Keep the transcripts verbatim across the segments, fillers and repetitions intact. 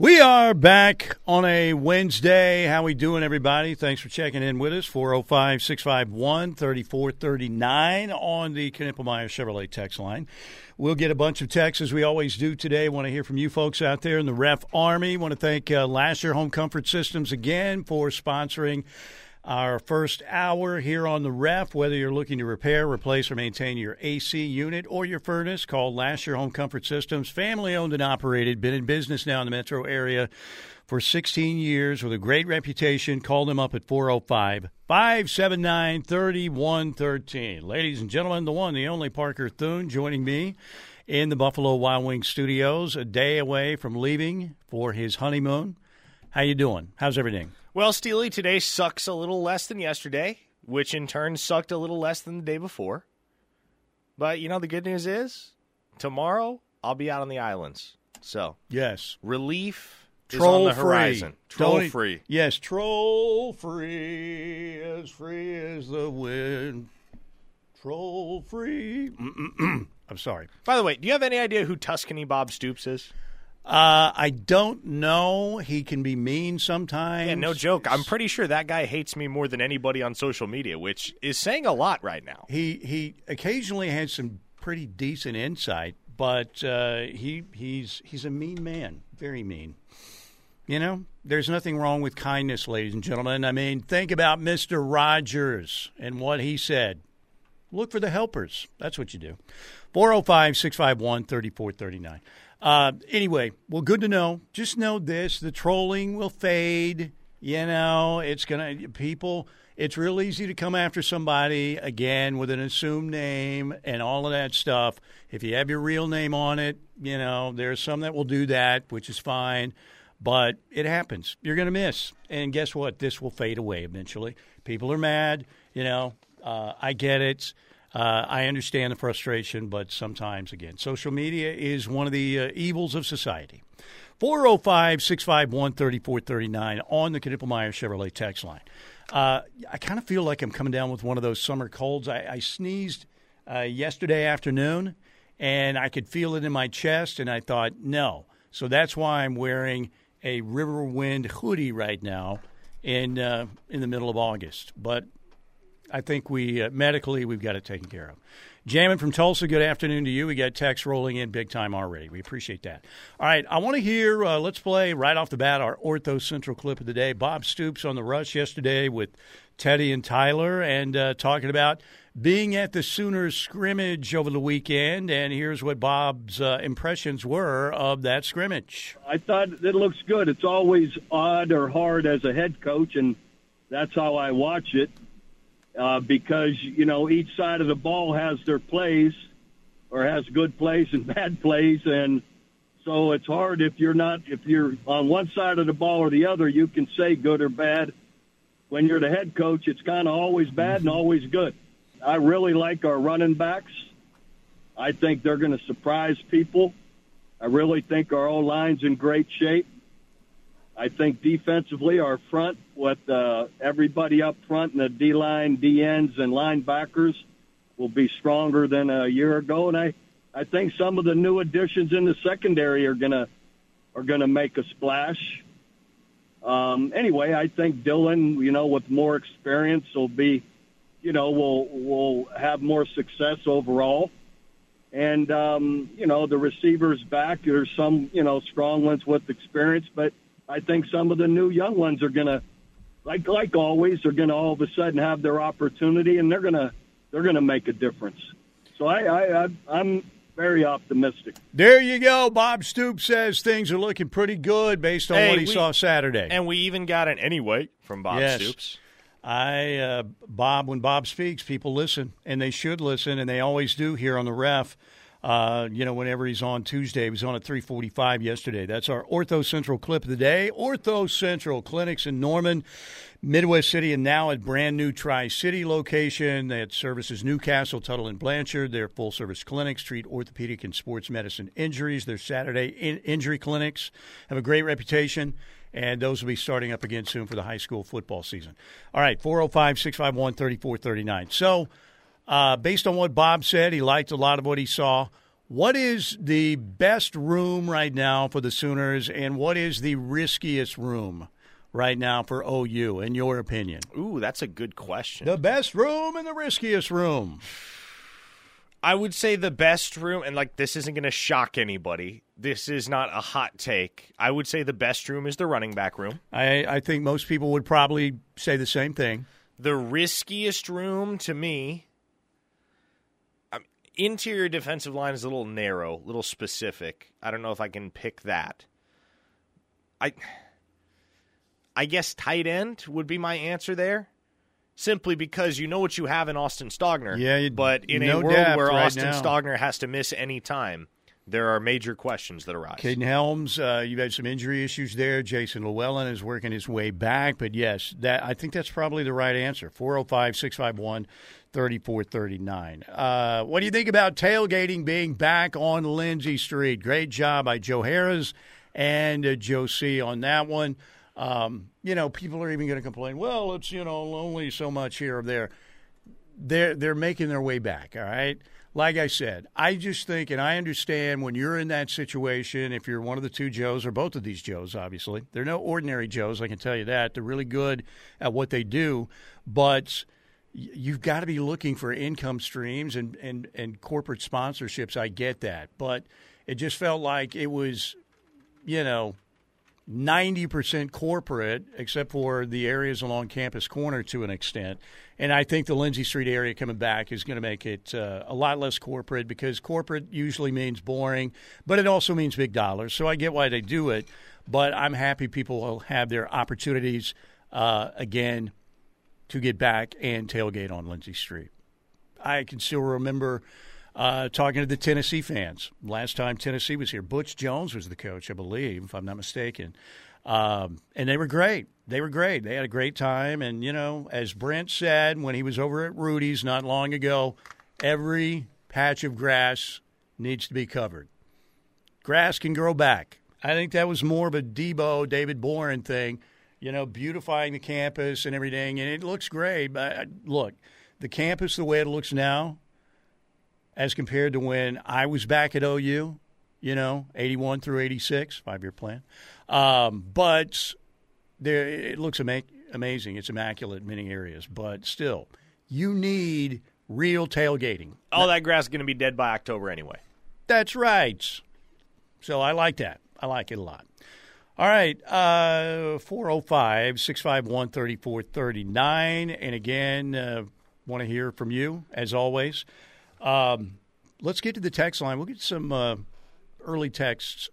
We are back on a Wednesday. How we doing, everybody? Thanks for checking in with us. four oh five, six five one, three four three nine on the Knippelmeyer Chevrolet text line. We'll get a bunch of texts, as we always do today. Want to hear from you folks out there in the ref army. Want to thank uh, Lasher Home Comfort Systems again for sponsoring our first hour here on the ref. Whether you're looking to repair, replace, or maintain your A C unit or your furnace, call Lasher Home Comfort Systems. Family owned and operated. Been in business now in the metro area for sixteen years with a great reputation. Call them up at four oh five, five seven nine, three one one three. Ladies and gentlemen, the one, the only Parker Thune joining me in the Buffalo Wild Wings studios, a day away from leaving for his honeymoon. How you doing? How's everything? Well, Steely, today sucks a little less than yesterday, which in turn sucked a little less than the day before. But, you know, the good news is tomorrow I'll be out on the islands. So, yes, relief is on the horizon. Troll free. Yes, troll free, as free as the wind. Troll free. I'm sorry. By the way, do you have any idea who Tuscany Bob Stoops is? Uh, I don't know. He can be mean sometimes. Yeah, no joke. I'm pretty sure that guy hates me more than anybody on social media, which is saying a lot right now. He he occasionally has some pretty decent insight, but uh, he he's he's a mean man, very mean. You know, there's nothing wrong with kindness, ladies and gentlemen. I mean, think about Mister Rogers and what he said. Look for the helpers. That's what you do. four oh five, six five one, three four three nine. Uh, anyway, well, good to know. Just know this, the trolling will fade. You know, it's going to, people, it's real easy to come after somebody, again, with an assumed name and all of that stuff. If you have your real name on it, you know, there's some that will do that, which is fine. But it happens. You're going to miss. And guess what? This will fade away eventually. People are mad. You know, uh, I get it. Uh, I understand the frustration, but sometimes, again, social media is one of the uh, evils of society. four oh five, six five one, three four three nine on the Knippelmeyer Chevrolet text line. Uh, I kind of feel like I'm coming down with one of those summer colds. I, I sneezed uh, yesterday afternoon, and I could feel it in my chest, and I thought, no. So that's why I'm wearing a Riverwind hoodie right now in, uh, in the middle of August. But I think we uh, medically we've got it taken care of. Jamin from Tulsa, good afternoon to you. We got texts rolling in big time already. We appreciate that. All right, I want to hear, uh, let's play right off the bat our Ortho Central clip of the day. Bob Stoops on the rush yesterday with Teddy and Tyler and uh, talking about being at the Sooners scrimmage over the weekend, and here's what Bob's uh, impressions were of that scrimmage. I thought it looks good. It's always odd or hard as a head coach, and that's how I watch it. Uh, because, you know, each side of the ball has their plays or has good plays and bad plays. And so it's hard if you're not, if you're on one side of the ball or the other, you can say good or bad. When you're the head coach, it's kind of always bad and always good. I really like our running backs. I think they're going to surprise people. I really think our O-line's in great shape. I think defensively our front with uh, everybody up front and the D-line, D-ends, and linebackers will be stronger than a year ago. And I, I think some of the new additions in the secondary are going to are gonna make a splash. Um, anyway, I think Dylan, you know, with more experience will be, you know, will will have more success overall. And, um, you know, the receivers back, there's some, you know, strong ones with experience, but I think some of the new young ones are going to, like like always, are going to all of a sudden have their opportunity, and they're going to they're going to make a difference. So I, I, I I'm very optimistic. There you go. Bob Stoops says things are looking pretty good based on hey, what he we, saw Saturday, and we even got an anyway from Bob yes. Stoops. I uh, Bob, when Bob speaks, people listen, and they should listen, and they always do here on the ref. Uh, you know, whenever he's on Tuesday, he was on at three forty-five yesterday. That's our Ortho Central clip of the day. Ortho Central clinics in Norman, Midwest City, and now at brand new Tri-City location that services Newcastle, Tuttle, and Blanchard. Their full-service clinics treat orthopedic and sports medicine injuries. Their Saturday in- injury clinics have a great reputation, and those will be starting up again soon for the high school football season. All right, four oh five, six five one, three four three nine. So, Uh, based on what Bob said, he liked a lot of what he saw. What is the best room right now for the Sooners, and what is the riskiest room right now for O U, in your opinion? Ooh, that's a good question. The best room and the riskiest room. I would say the best room, and like this isn't going to shock anybody. This is not a hot take. I would say the best room is the running back room. I, I think most people would probably say the same thing. The riskiest room to me... Interior defensive line is a little narrow, a little specific. I don't know if I can pick that. I I guess tight end would be my answer there, simply because you know what you have in Austin Stogner. Yeah, you, but in no a world where right Austin now. Stogner has to miss any time, there are major questions that arise. Caden Helms, uh, you've had some injury issues there. Jason Llewellyn is working his way back. But, yes, that I think that's probably the right answer, four oh five, six five one, three four three nine. Uh, what do you think about tailgating being back on Lindsay Street? Great job by Joe Harris and uh, Joe C. on that one. Um, you know, people are even going to complain, well, it's, you know, only so much here or there. They're, they're making their way back, all right? Like I said, I just think, and I understand when you're in that situation, if you're one of the two Joes, or both of these Joes, obviously. They're no ordinary Joes, I can tell you that. They're really good at what they do. But you've got to be looking for income streams and, and, and corporate sponsorships. I get that. But it just felt like it was, you know, ninety percent corporate, except for the areas along Campus Corner to an extent. And I think the Lindsay Street area coming back is going to make it uh, a lot less corporate, because corporate usually means boring, but it also means big dollars. So I get why they do it, but I'm happy people will have their opportunities uh, again to get back and tailgate on Lindsay Street. I can still remember Uh, talking to the Tennessee fans. Last time Tennessee was here, Butch Jones was the coach, I believe, if I'm not mistaken. Um, and they were great. They were great. They had a great time. And, you know, as Brent said when he was over at Rudy's not long ago, every patch of grass needs to be covered. Grass can grow back. I think that was more of a Debo, David Boren thing, you know, beautifying the campus and everything. And it looks great. But, look, the campus, the way it looks now, as compared to when I was back at O U, you know, eighty-one through eighty-six, five-year plan. Um, but there, it looks ama- amazing. It's immaculate in many areas. But still, you need real tailgating. All that grass is going to be dead by October anyway. That's right. So I like that. I like it a lot. All right, uh, four oh five, six five one, three four three nine. And again, uh, want to hear from you, as always. Um, let's get to the text line. We'll get some uh, early texts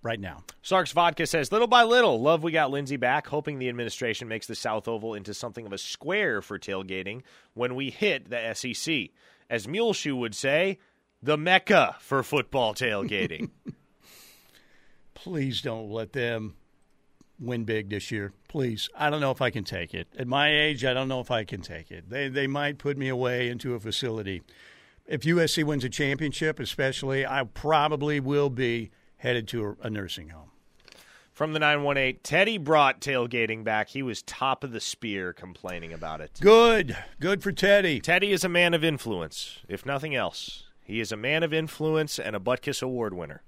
right now. Sark's Vodka says, little by little, love we got Lindsay back, hoping the administration makes the South Oval into something of a square for tailgating when we hit the S E C. As Muleshoe would say, the Mecca for football tailgating. Please don't let them win big this year. Please. I don't know if I can take it. At my age, I don't know if I can take it. They, they might put me away into a facility. If U S C wins a championship, especially, I probably will be headed to a nursing home. From the nine one eight, Teddy brought tailgating back. He was top of the spear complaining about it. Good. Good for Teddy. Teddy is a man of influence, if nothing else. He is a man of influence and a Butkus Award winner.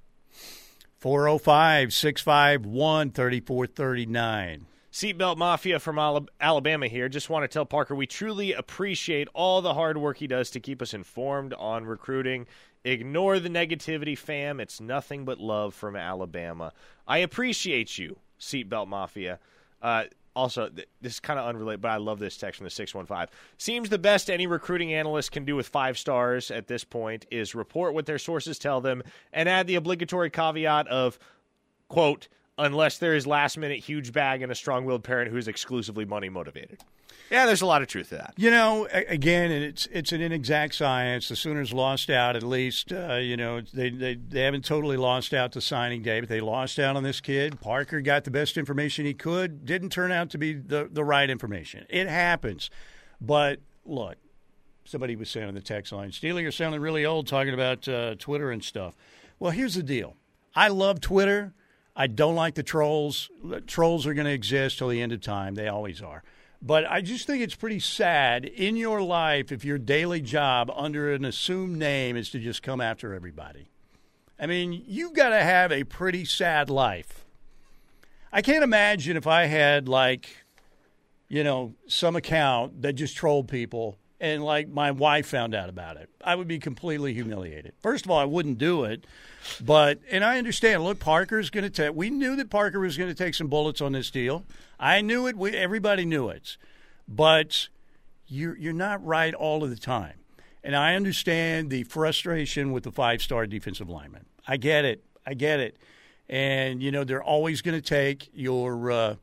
four oh five, six five one, three four three nine. Seatbelt Mafia from Alabama here. Just want to tell Parker we truly appreciate all the hard work he does to keep us informed on recruiting. Ignore the negativity, fam. It's nothing but love from Alabama. I appreciate you, Seatbelt Mafia. Uh, also, th- this is kind of unrelated, but I love this text from the six one five. Seems the best any recruiting analyst can do with five stars at this point is report what their sources tell them and add the obligatory caveat of, quote, unless there is last-minute huge bag and a strong-willed parent who is exclusively money-motivated. Yeah, there's a lot of truth to that. You know, again, it's it's an inexact science. The Sooners lost out at least. Uh, you know, they, they, they haven't totally lost out to signing day, but they lost out on this kid. Parker got the best information he could. Didn't turn out to be the, the right information. It happens. But, look, somebody was saying on the text line, Steely, you're sounding really old talking about uh, Twitter and stuff. Well, here's the deal. I love Twitter. I don't like the trolls. Trolls are going to exist till the end of time. They always are. But I just think it's pretty sad in your life if your daily job under an assumed name is to just come after everybody. I mean, you've got to have a pretty sad life. I can't imagine if I had, like, you know, some account that just trolled people and, like, my wife found out about it. I would be completely humiliated. First of all, I wouldn't do it. But, and I understand, look, Parker's going to take, we knew that Parker was going to take some bullets on this deal. I knew it. We, everybody knew it. But you're, you're not right all of the time. And I understand the frustration with the five-star defensive lineman. I get it. I get it. And, you know, they're always going to take your, uh,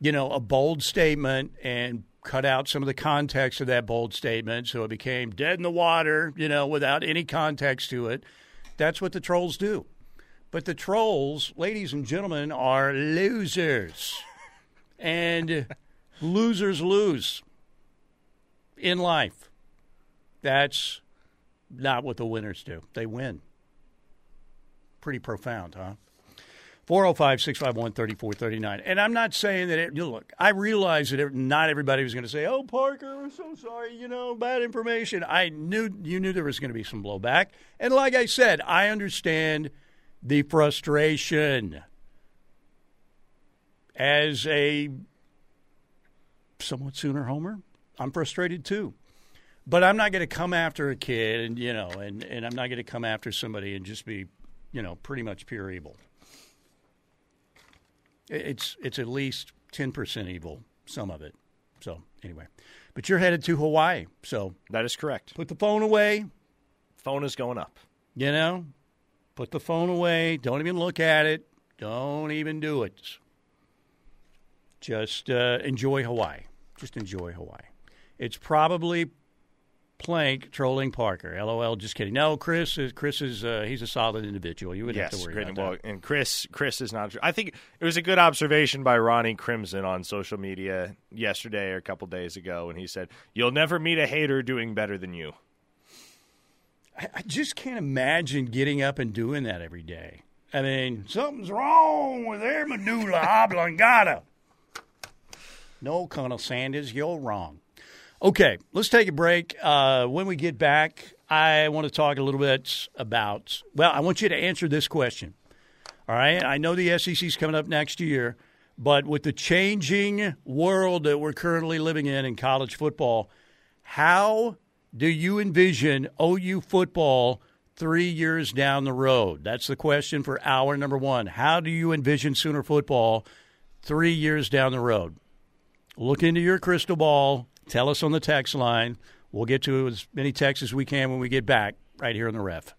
you know, a bold statement and cut out some of the context of that bold statement so it became dead in the water, you know, without any context to it. That's what the trolls do. But the trolls, ladies and gentlemen, are losers. And losers lose in life. That's not what the winners do. They win. Pretty profound, huh? four oh five, six five one, three four three nine. And I'm not saying that it, you know, look, I realize that it, not everybody was going to say, oh, Parker, I'm so sorry, you know, bad information. I knew you knew there was going to be some blowback. And like I said, I understand the frustration as a somewhat Sooner homer. I'm frustrated, too. But I'm not going to come after a kid, and you know, and, and I'm not going to come after somebody and just be, you know, pretty much pure evil. It's it's at least ten percent evil, some of it. So anyway, but you're headed to Hawaii, so that is correct. Put the phone away. Phone is going up. You know, put the phone away. Don't even look at it. Don't even do it. Just uh, enjoy Hawaii. Just enjoy Hawaii. It's probably Plank trolling Parker. L O L. Just kidding. No, Chris is Chris is uh, he's a solid individual. You wouldn't yes, have to worry great about well, that. And Chris, Chris is not. I think it was a good observation by Ronnie Crimson on social media yesterday or a couple days ago, and he said, "You'll never meet a hater doing better than you." I, I just can't imagine getting up and doing that every day. I mean, something's wrong with their medulla oblongata. No, Colonel Sanders, you're wrong. Okay, let's take a break. Uh, when we get back, I want to talk a little bit about, well, I want you to answer this question. All right, I know the S E C's coming up next year, but with the changing world that we're currently living in in college football, how do you envision O U football three years down the road? That's the question for hour number one. How do you envision Sooner football three years down the road? Look into your crystal ball. Tell us on the text line. We'll get to as many texts as we can when we get back right here on the Ref.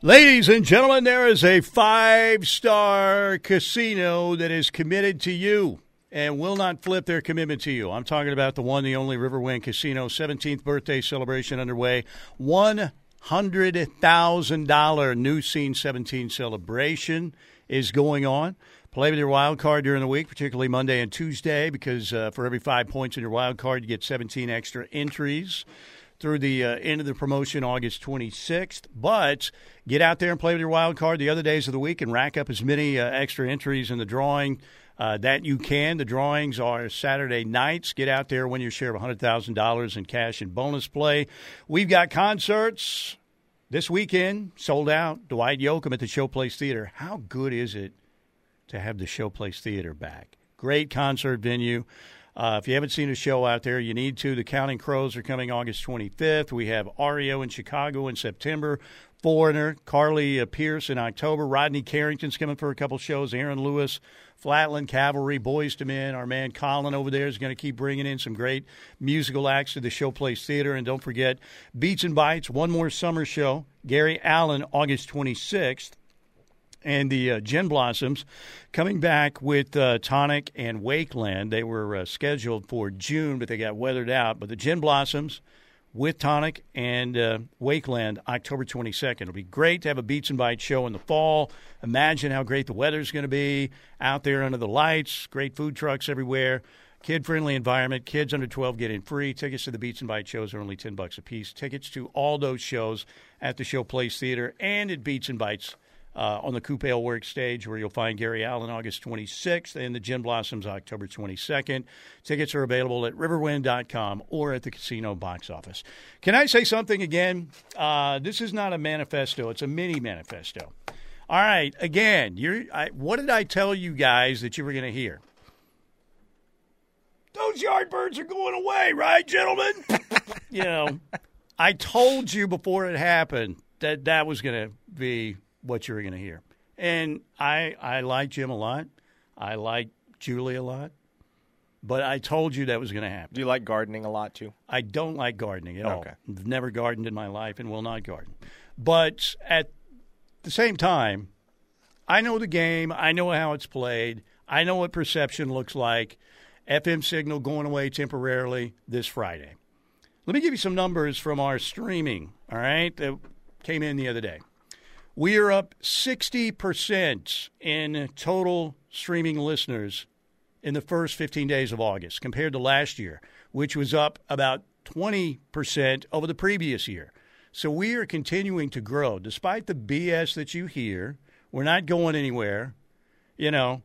Ladies and gentlemen, there is a five-star casino that is committed to you and will not flip their commitment to you. I'm talking about the one, the only Riverwind Casino. seventeenth birthday celebration underway. one hundred thousand dollars New Scene seventeen celebration is going on. Play with your wild card during the week, particularly Monday and Tuesday, because uh, for every five points in your wild card, you get seventeen extra entries through the uh, end of the promotion, August twenty-sixth. But get out there and play with your wild card the other days of the week and rack up as many uh, extra entries in the drawing uh, that you can. The drawings are Saturday nights. Get out there, win your share of one hundred thousand dollars in cash and bonus play. We've got concerts this weekend, sold out. Dwight Yoakam at the Showplace Theater. How good is it to have the Showplace Theater back? Great concert venue. Uh, if you haven't seen a show out there, you need to. The Counting Crows are coming August twenty-fifth. We have Ario in Chicago in September. Foreigner, Carly uh, Pierce in October. Rodney Carrington's coming for a couple shows. Aaron Lewis, Flatland Cavalry, Boys to Men. Our man Colin over there is going to keep bringing in some great musical acts to the Showplace Theater. And don't forget, Beats and Bites, one more summer show. Gary Allen, August twenty-sixth. And the uh, Gin Blossoms coming back with uh, Tonic and Wakeland. They were uh, scheduled for June, but they got weathered out. But the Gin Blossoms with Tonic and uh, Wakeland, October twenty-second. It'll be great to have a Beats and Bites show in the fall. Imagine how great the weather's going to be out there under the lights. Great food trucks everywhere. Kid-friendly environment. Kids under twelve get in free. Tickets to the Beats and Bites shows are only ten bucks a piece. Tickets to all those shows at the Showplace Theater and at Beats and Bites uh, on the Coupe Ale Works stage, where you'll find Gary Allen August twenty-sixth and the Gin Blossoms October twenty-second. Tickets are available at riverwind dot com or at the casino box office. Can I say something again? Uh, this is not a manifesto. It's a mini manifesto. All right, again, you're, I, what did I tell you guys that you were going to hear? Those Yardbirds are going away, right, gentlemen? You know, I told you before it happened that that was going to be what you were going to hear. And I I like Jim a lot. I like Julie a lot. But I told you that was going to happen. Do you like gardening a lot, too? I don't like gardening at all. Okay. I've never gardened in my life and will not garden. But at the same time, I know the game. I know how it's played. I know what perception looks like. F M signal going away temporarily this Friday. Let me give you some numbers from our streaming, all right, that came in the other day. We are up sixty percent in total streaming listeners in the first fifteen days of August compared to last year, which was up about twenty percent over the previous year. So we are continuing to grow. Despite the B S that you hear, we're not going anywhere, you know.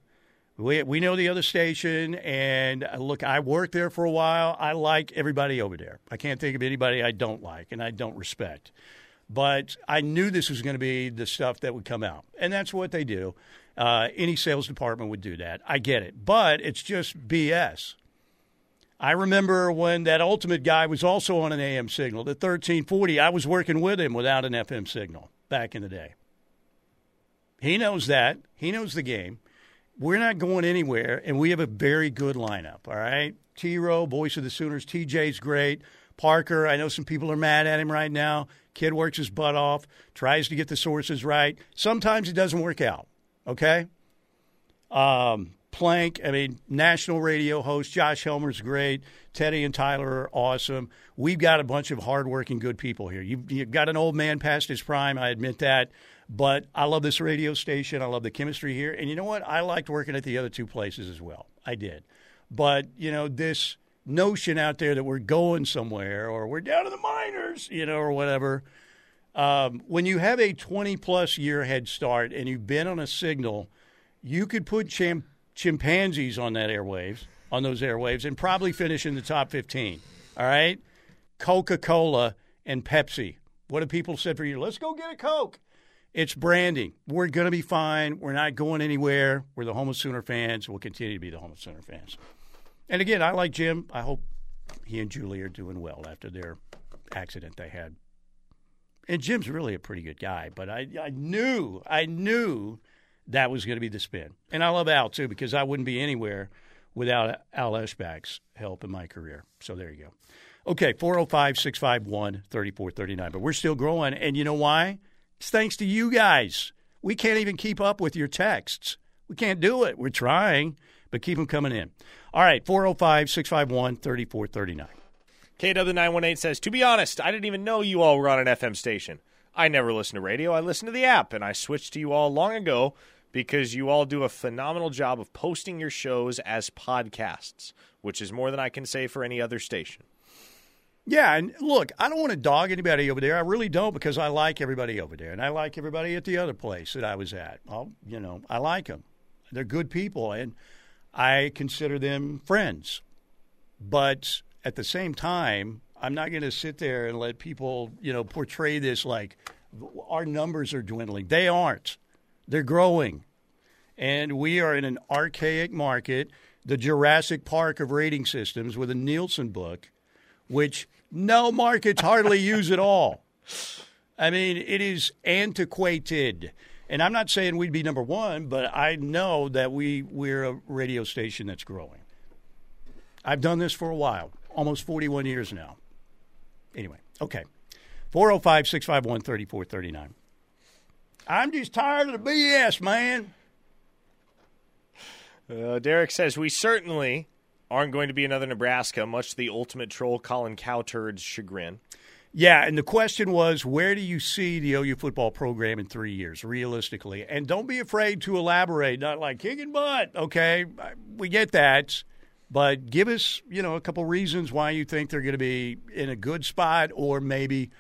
We we know the other station, and look, I worked there for a while. I like everybody over there. I can't think of anybody I don't like and I don't respect. But I knew this was going to be the stuff that would come out, and that's what they do. Uh, any sales department would do that. I get it, but it's just B S. I remember when that Ultimate guy was also on an A M signal, the thirteen forty. I was working with him without an F M signal back in the day. He knows that. He knows the game. We're not going anywhere, and we have a very good lineup, all right? T-Row, voice of the Sooners. T J's great. Parker, I know some people are mad at him right now. Kid works his butt off, tries to get the sources right. Sometimes it doesn't work out, okay? Um, Plank, I mean, national radio host. Josh Helmer's great. Teddy and Tyler are awesome. We've got a bunch of hardworking, good people here. You've, you've got an old man past his prime, I admit that. But I love this radio station. I love the chemistry here. And you know what? I liked working at the other two places as well. I did. But, you know, this notion out there that we're going somewhere or we're down to the minors, you know, or whatever, um, when you have a twenty-plus year head start and you've been on a signal, you could put chim- chimpanzees on that airwaves, on those airwaves, and probably finish in the top fifteen, all right? Coca-Cola and Pepsi. What have people said for you? Let's go get a Coke. It's branding. We're going to be fine. We're not going anywhere. We're the home of Sooner fans. We'll continue to be the home of Sooner fans. And, again, I like Jim. I hope he and Julie are doing well after their accident they had. And Jim's really a pretty good guy. But I, I knew, I knew that was going to be the spin. And I love Al, too, because I wouldn't be anywhere without Al Eshbach's help in my career. So there you go. Okay, four oh five, six five one, three four three nine. But we're still growing. And you know why? It's thanks to you guys. We can't even keep up with your texts. We can't do it. We're trying, but keep them coming in. All right, four oh five, six five one, three four three nine. K W nine one eight says, to be honest, I didn't even know you all were on an F M station. I never listen to radio. I listen to the app, and I switched to you all long ago because you all do a phenomenal job of posting your shows as podcasts, which is more than I can say for any other station. Yeah, and look, I don't want to dog anybody over there. I really don't, because I like everybody over there, and I like everybody at the other place that I was at. I'll, you know, I like them. They're good people, and I consider them friends. But at the same time, I'm not going to sit there and let people, you know, portray this like our numbers are dwindling. They aren't. They're growing. And we are in an archaic market, the Jurassic Park of rating systems, with a Nielsen book, which no markets hardly use at all. I mean, it is antiquated. And I'm not saying we'd be number one, but I know that we, we're a radio station that's growing. I've done this for a while, almost forty-one years now. Anyway, okay. four oh five, six five one, three four three nine. I'm just tired of the B S, man. Uh, Derek says, we certainly aren't going to be another Nebraska, much to the ultimate troll Colin Cowturd's chagrin. Yeah, and the question was, where do you see the O U football program in three years, realistically? And don't be afraid to elaborate, not like kicking butt. Okay, we get that. But give us, you know, a couple reasons why you think they're going to be in a good spot or maybe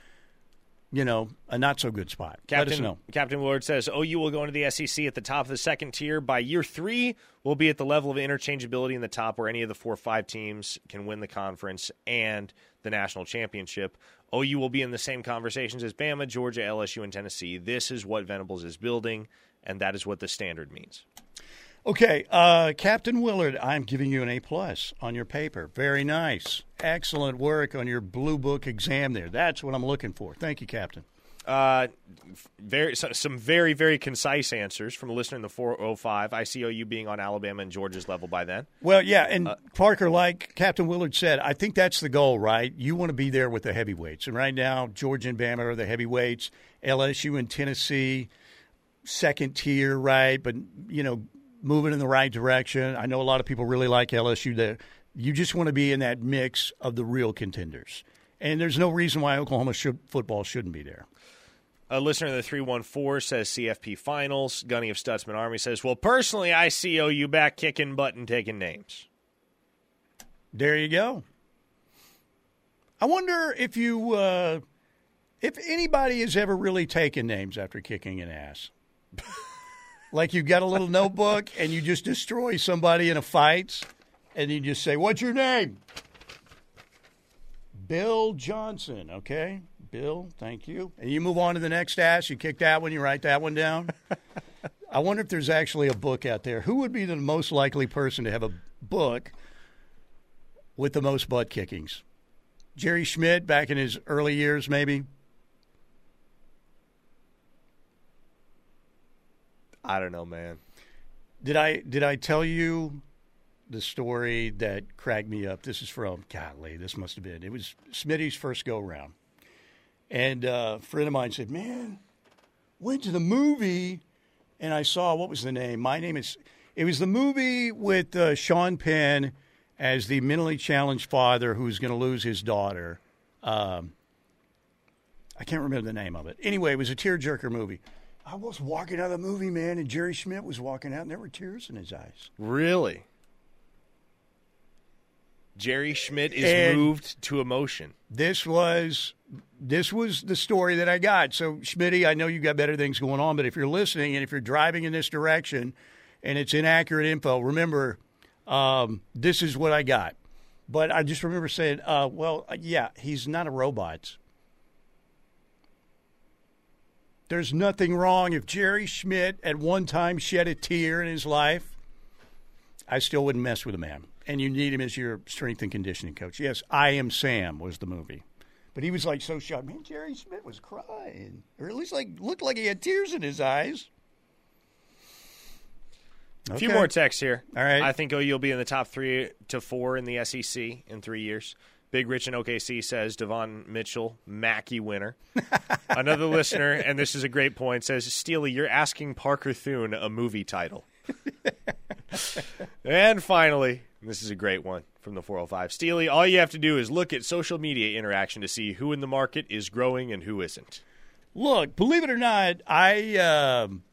you know, a not-so-good spot. Captain, Let us know. Captain Ward says, O U will go into the S E C at the top of the second tier. By year three, we'll be at the level of interchangeability in the top where any of the four or five teams can win the conference and the national championship. O U will be in the same conversations as Bama, Georgia, L S U, and Tennessee. This is what Venables is building, and that is what the standard means. Okay, uh, Captain Willard, I'm giving you an A-plus on your paper. Very nice. Excellent work on your Blue Book exam there. That's what I'm looking for. Thank you, Captain. Uh, very so, Some very, very concise answers from a listener in the four oh five. I see O U being on Alabama and Georgia's level by then. Well, yeah, and uh, Parker, like Captain Willard said, I think that's the goal, right? You want to be there with the heavyweights. And right now, Georgia and Bama are the heavyweights. L S U and Tennessee, second tier, right? But, you know, moving in the right direction. I know a lot of people really like L S U there. You just want to be in that mix of the real contenders. And there's no reason why Oklahoma should, football shouldn't be there. A listener in the three one four says C F P Finals. Gunny of Stutzman Army says, well, personally, I see O U back kicking butt and taking names. There you go. I wonder if you uh, if anybody has ever really taken names after kicking an ass. Like you've got a little notebook and you just destroy somebody in a fight and you just say, what's your name? Bill Johnson, okay? Bill, thank you. And you move on to the next ass. You kick that one. You write that one down. I wonder if there's actually a book out there. Who would be the most likely person to have a book with the most butt kickings? Jerry Schmidt back in his early years, maybe? I don't know, man. Did I did I tell you the story that cracked me up? This is from, golly, this must have been. It was Smitty's first go-round. And uh, a friend of mine said, man, went to the movie, and I saw, what was the name? My name is, it was the movie with uh, Sean Penn as the mentally challenged father who's going to lose his daughter. Um, I can't remember the name of it. Anyway, it was a tearjerker movie. I was walking out of the movie, man, and Jerry Schmidt was walking out, and there were tears in his eyes. Really? Jerry Schmidt is and moved to emotion. This was this was the story that I got. So, Schmitty, I know you got better things going on, but if you're listening and if you're driving in this direction and it's inaccurate info, remember, um, this is what I got. But I just remember saying, uh, well, yeah, he's not a robot. There's nothing wrong if Jerry Schmidt at one time shed a tear in his life. I still wouldn't mess with a man. And you need him as your strength and conditioning coach. Yes, I Am Sam was the movie. But he was like so shocked. Man, Jerry Schmidt was crying. Or at least like looked like he had tears in his eyes. Okay. A few more texts here. All right. I think O U will be in the top three to four in the S E C in three years. Big Rich in O K C says Devon Mitchell, Mackey winner. Another listener, and this is a great point, says, Steely, you're asking Parker Thune a movie title. And finally, this is a great one from the four oh five. Steely, all you have to do is look at social media interaction to see who in the market is growing and who isn't. Look, believe it or not, I, um,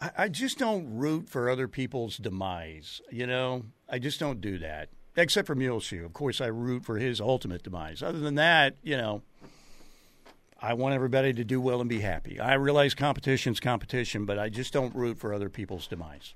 I, I just don't root for other people's demise. You know, I just don't do that. Except for Muleshoe. Of course, I root for his ultimate demise. Other than that, you know, I want everybody to do well and be happy. I realize competition's competition, but I just don't root for other people's demise.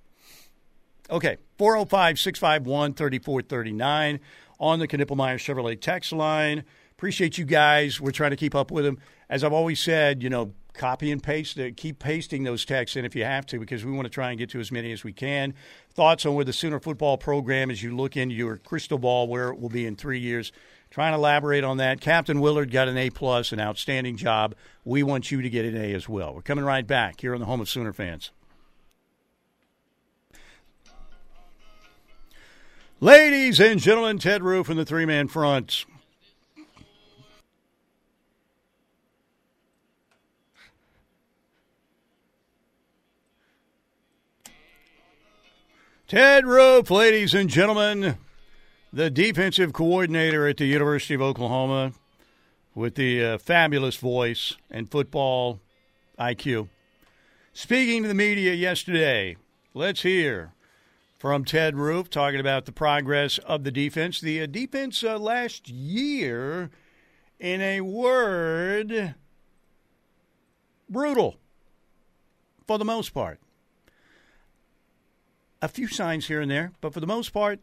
Okay, four oh five, six five one, three four three nine on the Knippelmeyer Meyer Chevrolet text line. Appreciate you guys. We're trying to keep up with them. As I've always said, you know, copy and paste, keep pasting those texts in if you have to, because we want to try and get to as many as we can. Thoughts on where the Sooner football program, as you look into your crystal ball, where it will be in three years. Trying to elaborate on that. Captain Willard got an A-plus, an outstanding job. We want you to get an A as well. We're coming right back here on the home of Sooner fans. Ladies and gentlemen, Ted Roof and the three-man front. Ted Roof, ladies and gentlemen, the defensive coordinator at the University of Oklahoma with the uh, fabulous voice and football I Q. Speaking to the media yesterday, let's hear from Ted Roof talking about the progress of the defense. The uh, defense uh, last year in a word, brutal for the most part. A few signs here and there, but for the most part,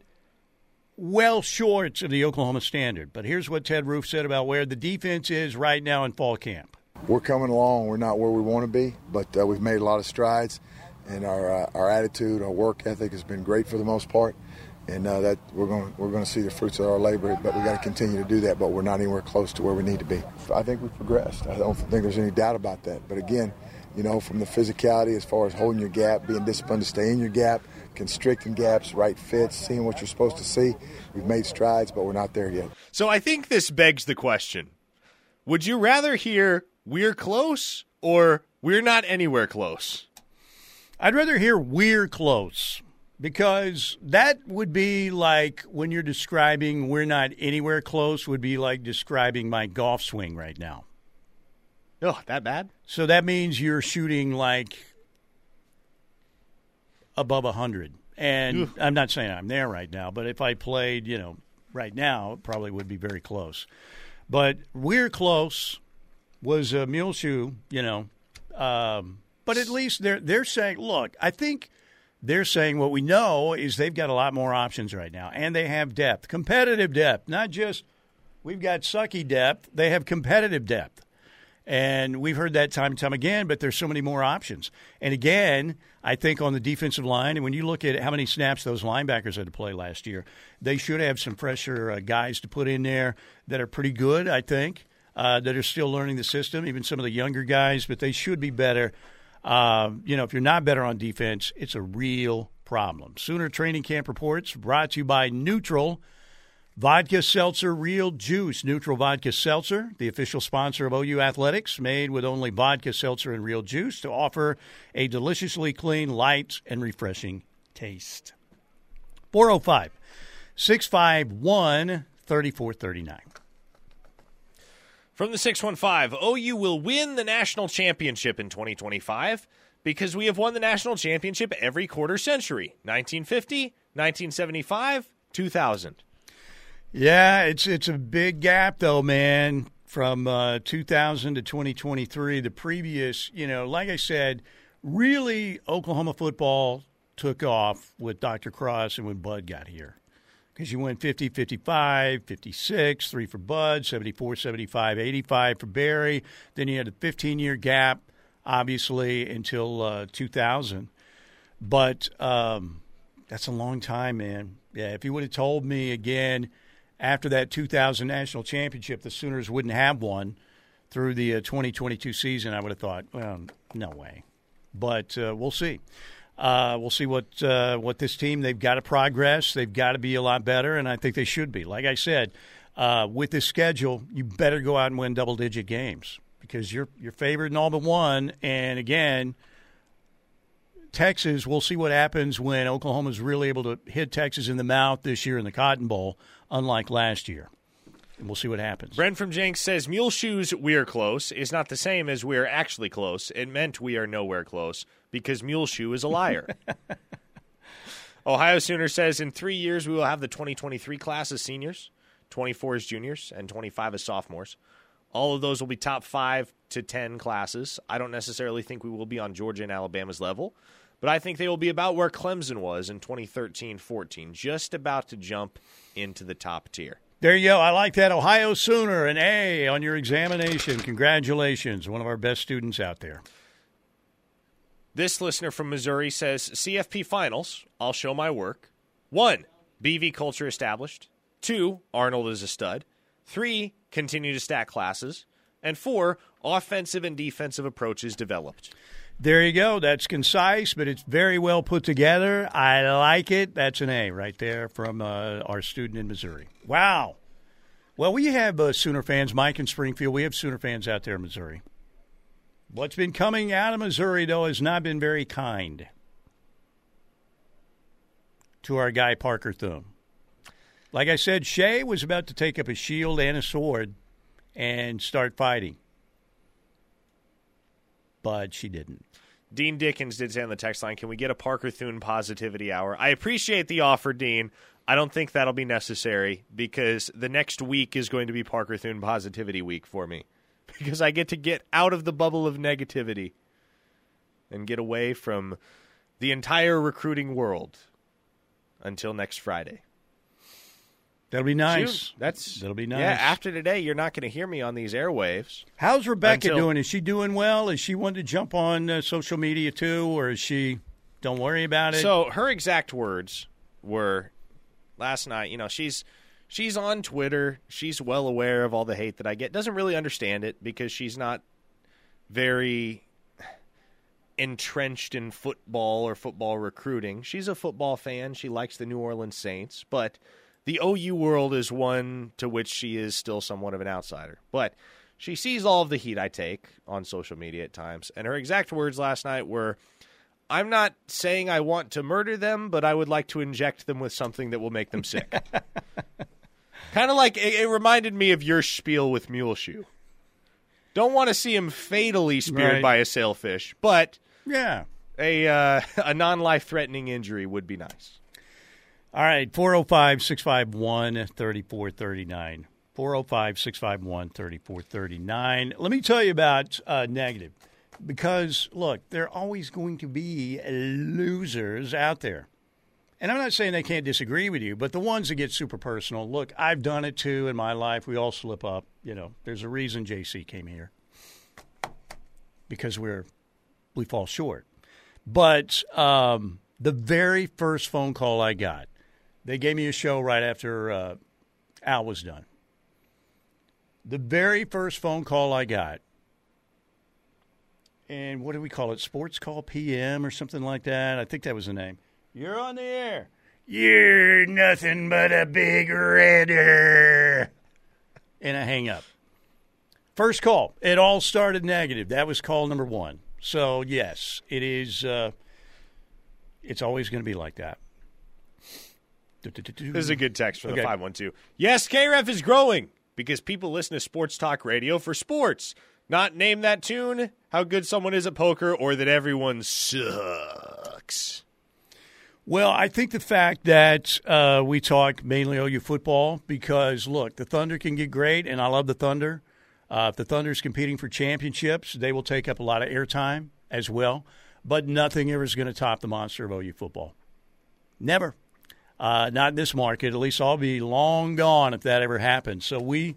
well short of the Oklahoma standard. But here's what Ted Roof said about where the defense is right now in fall camp. We're coming along. We're not where we want to be, but uh, we've made a lot of strides, and our uh, our attitude, our work ethic has been great for the most part, and uh, that we're going we're going to see the fruits of our labor. But we got to continue to do that. But we're not anywhere close to where we need to be. I think we've progressed. I don't think there's any doubt about that. But again, you know, from the physicality as far as holding your gap, being disciplined to stay in your gap, constricting gaps, right fits, seeing what you're supposed to see, we've made strides, but we're not there yet. So I think this begs the question: would you rather hear we're close or we're not anywhere close? I'd rather hear we're close, because that would be like when you're describing we're not anywhere close would be like describing my golf swing right now. Oh, that bad? So that means you're shooting like above one hundred. And Oof. I'm not saying I'm there right now, but if I played, you know, right now, it probably would be very close. But we're close was a Muleshoe, you know. Um, but at least they're they're saying, look, I think they're saying what we know is they've got a lot more options right now. And they have depth, competitive depth, not just we've got sucky depth. They have competitive depth. And we've heard that time and time again, but there's so many more options. And again, I think on the defensive line, and when you look at how many snaps those linebackers had to play last year, they should have some fresher uh, guys to put in there that are pretty good, I think, uh, that are still learning the system, even some of the younger guys, but they should be better. Uh, you know, if you're not better on defense, it's a real problem. Sooner Training Camp Reports brought to you by Neutral Vodka Seltzer, real juice. Neutral Vodka Seltzer, the official sponsor of O U Athletics, made with only vodka, seltzer, and real juice to offer a deliciously clean, light, and refreshing taste. four oh five, six five one, three four three nine. From the six one five, O U will win the national championship in twenty twenty-five because we have won the national championship every quarter century, nineteen fifty, nineteen seventy-five, two thousand. Yeah, it's it's a big gap, though, man, from uh, two thousand to twenty twenty-three. The previous, you know, like I said, really Oklahoma football took off with Doctor Cross and when Bud got here. Because you went fifty, fifty-five, fifty-six, three for Bud, seventy-four, seventy-five, eighty-five for Barry. Then you had a fifteen-year gap, obviously, until uh, two thousand. But um, that's a long time, man. Yeah, if you would have told me again – after that two thousand national championship, the Sooners wouldn't have one through the uh, twenty twenty-two season, I would have thought, well, no way. But uh, we'll see. Uh, we'll see what uh, what this team, they've got to progress. They've got to be a lot better, and I think they should be. Like I said, uh, with this schedule, you better go out and win double-digit games because you're, you're favored in all but one. And, again, Texas, we'll see what happens when Oklahoma's really able to hit Texas in the mouth this year in the Cotton Bowl, unlike last year. And we'll see what happens. Brent from Jenks says, Muleshoe's we're close is not the same as we're actually close. It meant we are nowhere close because Muleshoe is a liar. Ohio Sooner says, in three years we will have the twenty twenty-three class as seniors, twenty-four as juniors, and twenty-five as sophomores. All of those will be top five to ten classes. I don't necessarily think we will be on Georgia and Alabama's level, but I think they will be about where Clemson was in twenty thirteen fourteen, just about to jump into the top tier. There you go. I like that. Ohio Sooner, an A on your examination. Congratulations. One of our best students out there. This listener from Missouri says, C F P finals, I'll show my work. One, B V culture established. Two, Arnold is a stud. Three, continue to stack classes. And four, offensive and defensive approaches developed. There you go. That's concise, but it's very well put together. I like it. That's an A right there from uh, our student in Missouri. Wow. Well, we have uh, Sooner fans. Mike in Springfield, we have Sooner fans out there in Missouri. What's been coming out of Missouri, though, has not been very kind to our guy Parker Thune. Like I said, Shea was about to take up a shield and a sword and start fighting. But she didn't. Dean Dickens did say on the text line, can we get a Parker Thune positivity hour? I appreciate the offer, Dean. I don't think that'll be necessary because the next week is going to be Parker Thune positivity week for me because I get to get out of the bubble of negativity and get away from the entire recruiting world until next Friday. That'll be nice. June, that's that'll be nice. Yeah, after today, you're not going to hear me on these airwaves. How's Rebecca until, doing? Is she doing well? Is she wanting to jump on uh, social media too, or is she? Don't worry about it. So her exact words were last night. You know, she's she's on Twitter. She's well aware of all the hate that I get. Doesn't really understand it because she's not very entrenched in football or football recruiting. She's a football fan. She likes the New Orleans Saints, but the O U world is one to which she is still somewhat of an outsider. But she sees all of the heat I take on social media at times. And her exact words last night were, I'm not saying I want to murder them, but I would like to inject them with something that will make them sick. Kind of like it, it reminded me of your spiel with Muleshoe. Don't want to see him fatally speared right. by a sailfish, but yeah, a, uh, a non-life-threatening injury would be nice. All right, four oh five, six five one, three four three nine. four oh five, six five one, three four three nine. Let me tell you about uh, negative because, look, there are always going to be losers out there. And I'm not saying they can't disagree with you, but the ones that get super personal, look, I've done it too in my life. We all slip up. You know, there's a reason J C came here because we're we fall short. But um, the very first phone call I got, they gave me a show right after uh, Al was done. The very first phone call I got, and what do we call it, Sports Call P M or something like that? I think that was the name. You're on the air. You're nothing but a big redder. And I hang up. First call. It all started negative. That was call number one. So, yes, it is uh, it's always going to be like that. This is a good text from okay. the five one two. Yes, K R E F is growing because people listen to sports talk radio for sports. Not name that tune, how good someone is at poker, or that everyone sucks. Well, I think the fact that uh, we talk mainly O U football because, look, the Thunder can get great, and I love the Thunder. Uh, if the Thunder is competing for championships, they will take up a lot of airtime as well. But nothing ever is going to top the monster of O U football. Never. Uh, not in this market. At least I'll be long gone if that ever happens. So we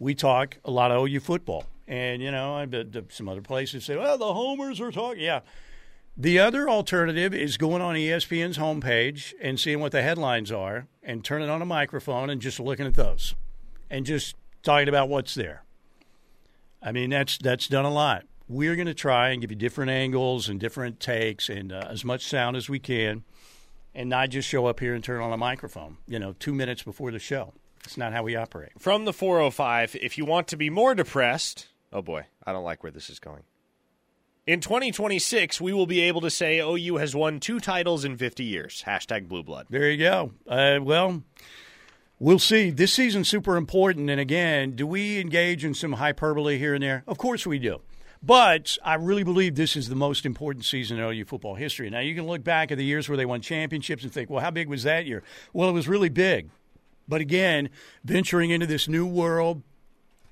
we talk a lot of O U football. And, you know, I've been to some other places say, well, the homers are talking. Yeah. The other alternative is going on E S P N's homepage and seeing what the headlines are and turning on a microphone and just looking at those and just talking about what's there. I mean, that's that's done a lot. We're going to try and give you different angles and different takes and uh, as much sound as we can. And not just show up here and turn on a microphone, you know, two minutes before the show. It's not how we operate. From the four oh five, if you want to be more depressed, oh boy, I don't like where this is going. In twenty twenty-six, we will be able to say O U has won two titles in fifty years. Hashtag Blue Blood. There you go. Uh, well, we'll see. This season's super important. And again, do we engage in some hyperbole here and there? Of course we do. But I really believe this is the most important season in O U football history. Now, you can look back at the years where they won championships and think, well, how big was that year? Well, it was really big. But again, venturing into this new world,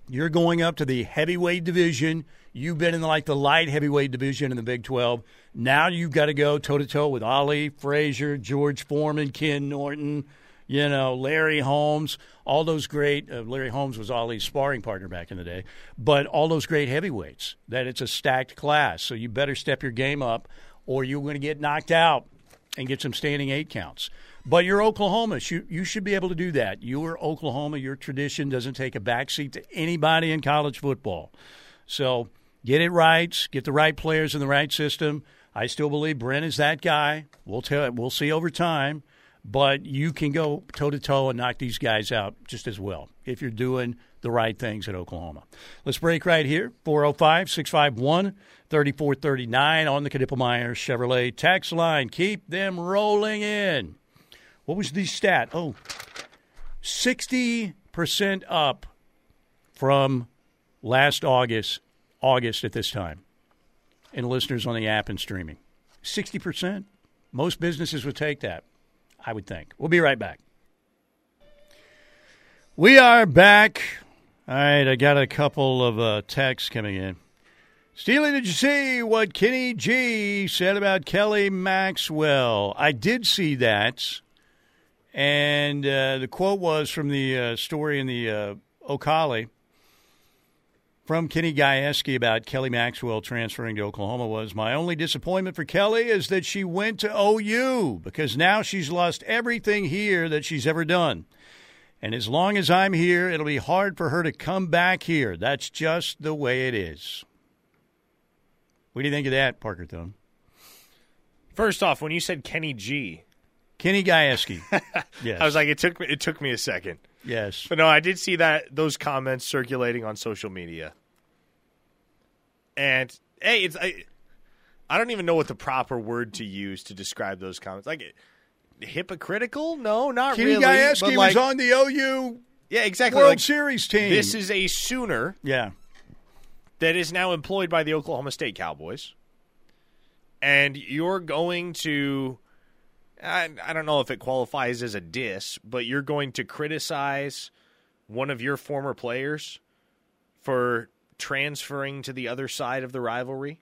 you're going up to the heavyweight division. You've been in like the light heavyweight division in the Big twelve. Now you've got to go toe-to-toe with Ali, Frazier, George Foreman, Ken Norton, you know, Larry Holmes, all those great uh, – Larry Holmes was Ollie's sparring partner back in the day. But all those great heavyweights, that it's a stacked class. So you better step your game up or you're going to get knocked out and get some standing eight counts. But you're Oklahoma. You, you should be able to do that. You're Oklahoma. Your tradition doesn't take a backseat to anybody in college football. So get it right. Get the right players in the right system. I still believe Brent is that guy. We'll tell. We'll see over time. But you can go toe-to-toe and knock these guys out just as well if you're doing the right things at Oklahoma. Let's break right here, four oh five, six five one, three four three nine on the Knippelmeyer Chevrolet tax line. Keep them rolling in. What was the stat? Oh, sixty percent up from last August, August at this time. and listeners on the app and streaming. sixty percent. Most businesses would take that, I would think. We'll be right back. We are back. All right, I got a couple of uh, texts coming in. Steely, did you see what Kenny G said about Kelly Maxwell? I did see that, and uh, the quote was from the uh, story in the uh, O'Collie from Kenny Gajewski about Kelly Maxwell transferring to Oklahoma was, my only disappointment for Kelly is that she went to O U because now she's lost everything here that she's ever done. And as long as I'm here, it'll be hard for her to come back here. That's just the way it is. What do you think of that, Parker Thune? First off, when you said Kenny G. Kenny Gajewski. Yes. I was like, it took, it took me a second. Yes. But no, I did see that those comments circulating on social media. And, hey, it's I, I don't even know what the proper word to use to describe those comments. Like, it. Hypocritical? No, not Kenny really. Kenny Gajewski like, was on the O U yeah, exactly. World like, Series team. This is a Sooner yeah. that is now employed by the Oklahoma State Cowboys. And you're going to, I, I don't know if it qualifies as a diss, but you're going to criticize one of your former players for transferring to the other side of the rivalry?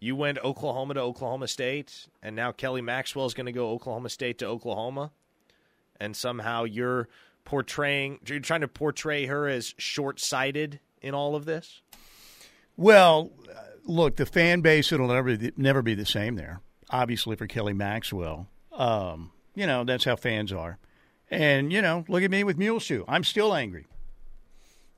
You went Oklahoma to Oklahoma State, and now Kelly Maxwell is going to go Oklahoma State to Oklahoma, and somehow you're portraying, you're trying to portray her as short-sighted in all of this? Well, look, the fan base, it'll never, never be the same there, obviously, for Kelly Maxwell. Um, you know, that's how fans are. And, you know, look at me with Muleshoe. I'm still angry.